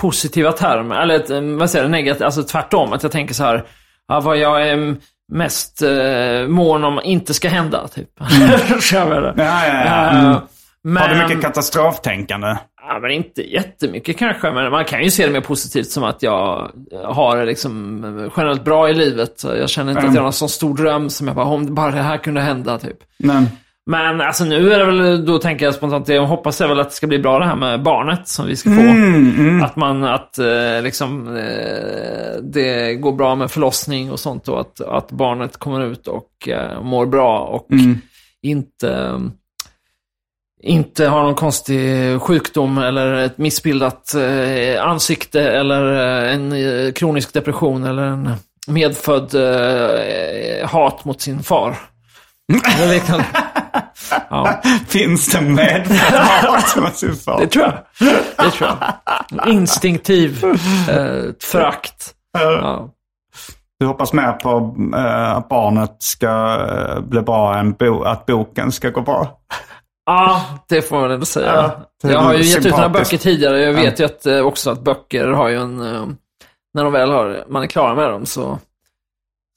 positiva termer. Eller vad säger du, negativt, alltså tvärtom. Att jag tänker så här, ja, vad jag är... mest eh, mån om inte ska hända typ. Mm. ja, ja, ja. Mm. Men, har du mycket katastroftänkande? Ja, men inte jättemycket kanske, men man kan ju se det mer positivt som att jag har liksom generellt bra i livet. Jag känner inte mm. att jag har någon sån stor dröm som jag bara, om bara det här kunde hända typ. Mm. Men alltså nu är det väl, då tänker jag spontant det, jag hoppas jag väl att det ska bli bra det här med barnet som vi ska få. Mm, mm. Att man, att eh, liksom eh, det går bra med förlossning och sånt och att, att barnet kommer ut och eh, mår bra och mm. inte, inte har någon konstig sjukdom eller ett missbildat eh, ansikte eller en eh, kronisk depression eller en medfödd eh, hat mot sin far. Eller liknande. Ja. Finns det med det tror jag. Det tror jag. Instinktiv eh, frakt. Ja. Du hoppas med på eh, att barnet ska bli bra, en bo- att boken ska gå bra. Ja, det får man ändå säga. Ja, jag har ju gett ut några böcker tidigare. Jag vet ja. ju att, eh, också att böcker har ju en eh, när de väl har, man är klara med dem så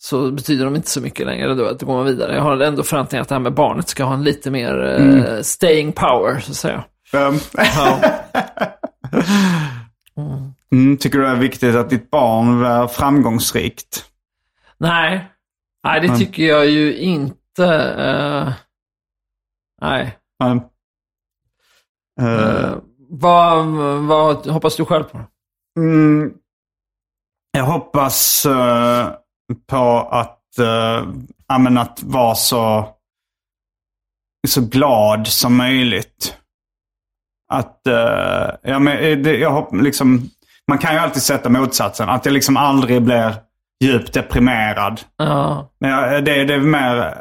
så betyder de inte så mycket längre då, att det går man vidare. Jag har ändå förväntningar att det här med barnet ska ha en lite mer mm. uh, staying power, så att säga. Um. Ja. Mm. Mm, tycker du det är viktigt att ditt barn är framgångsrikt? Nej, nej det mm. tycker jag ju inte. Uh, nej. Mm. Uh. Uh, vad, vad hoppas du själv på? Mm. Jag hoppas... Uh... på att, äh, amen, att vara så, så glad som möjligt. Att, äh, ja, men, det, jag hopp, liksom, man kan ju alltid sätta motsatsen. Att jag liksom aldrig blir djupt deprimerad. Uh-huh. Men jag, det, det är mer...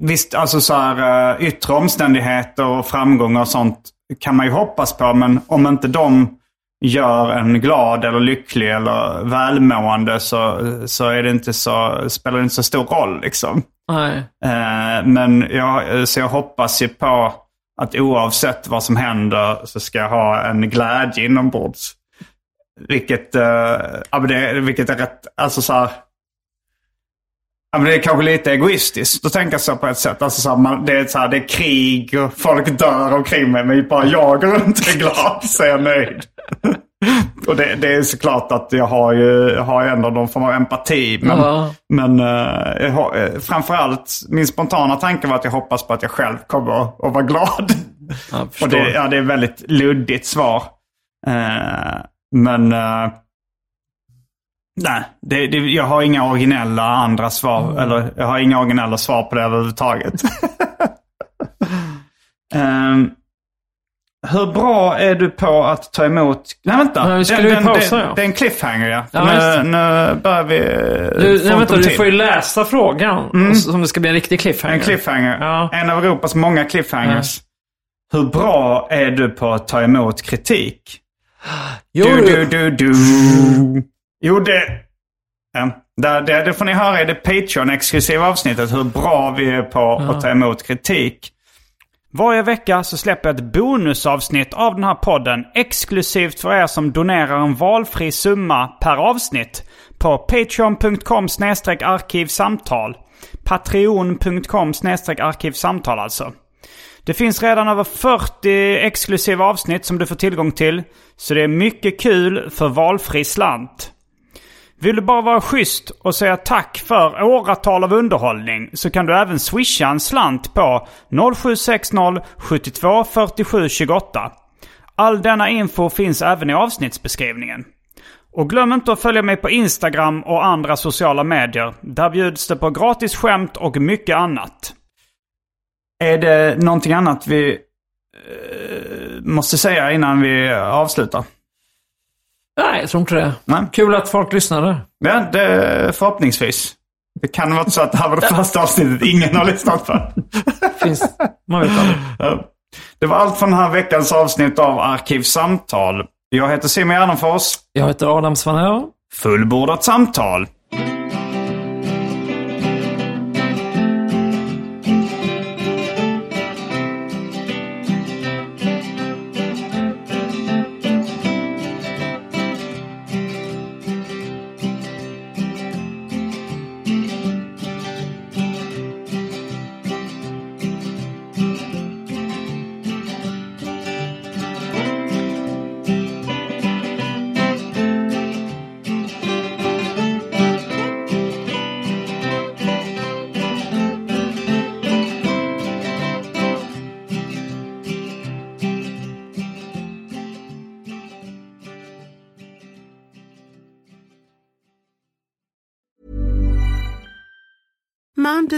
Visst, alltså så här, yttre omständigheter och framgångar och sånt kan man ju hoppas på. Men om inte de... gör en glad eller lycklig eller välmående så, så, är det inte så spelar det inte så stor roll liksom. Nej. Eh, men jag, så jag hoppas ju på att oavsett vad som händer så ska jag ha en glädje inombords. Vilket, eh, det, vilket är rätt, alltså så här, det är kanske lite egoistiskt att tänka så på ett sätt. Alltså så här, man, det, är så här, det är krig och folk dör omkring mig, men bara jag är inte glad så är jag nöjd. Och det, det är såklart att jag har ju, jag har ju ändå någon form av empati. Men, uh-huh. men uh, har, framförallt min spontana tanke var att jag hoppas på att jag själv kommer att vara glad. Och det, ja, det är ett väldigt luddigt svar. Uh, men... Uh, Nej, det, det, jag har inga originella andra svar mm. eller jag har inga originella svar på det överhuvudtaget. um, hur bra är du på att ta emot? Nej vänta, nej, den, den, pausa, den, ja. Det är en cliffhanger ja. ja nu, nu börjar vi du, nej, vänta, du får ju läsa frågan mm. som det ska bli en riktig cliffhanger. En cliffhanger, ja. En av Europas många cliffhangers. Mm. Hur bra är du på att ta emot kritik? Jo, du, du, du, du. Jo, det, det, det, det får ni höra i det Patreon-exklusiva avsnittet hur bra vi är på ja. Att ta emot kritik. Varje vecka så släpper jag ett bonusavsnitt av den här podden exklusivt för er som donerar en valfri summa per avsnitt på patreon dot com slash arkivsamtal. patreon dot com slash arkivsamtal alltså. Det finns redan över fyrtio exklusiva avsnitt som du får tillgång till, så det är mycket kul för valfri slant. Vill du bara vara schysst och säga tack för åratal av underhållning så kan du även swisha en slant på noll sju sex noll sju två fyra sju två åtta. All denna info finns även i avsnittsbeskrivningen. Och glöm inte att följa mig på Instagram och andra sociala medier. Där bjuds det på gratis skämt och mycket annat. Är det någonting annat vi eh, måste säga innan vi avslutar? Nej, jag tror inte det. Nej. Kul att folk lyssnade. Ja, det, förhoppningsvis. Det kan vara så att det här var det första avsnittet ingen har lyssnat på. Finns, man vet aldrig. Det var allt från den här veckans avsnitt av Arkivsamtal. Jag heter Simon Gärdenfors. Jag heter Adam Svanell. Fullbordat samtal. Mom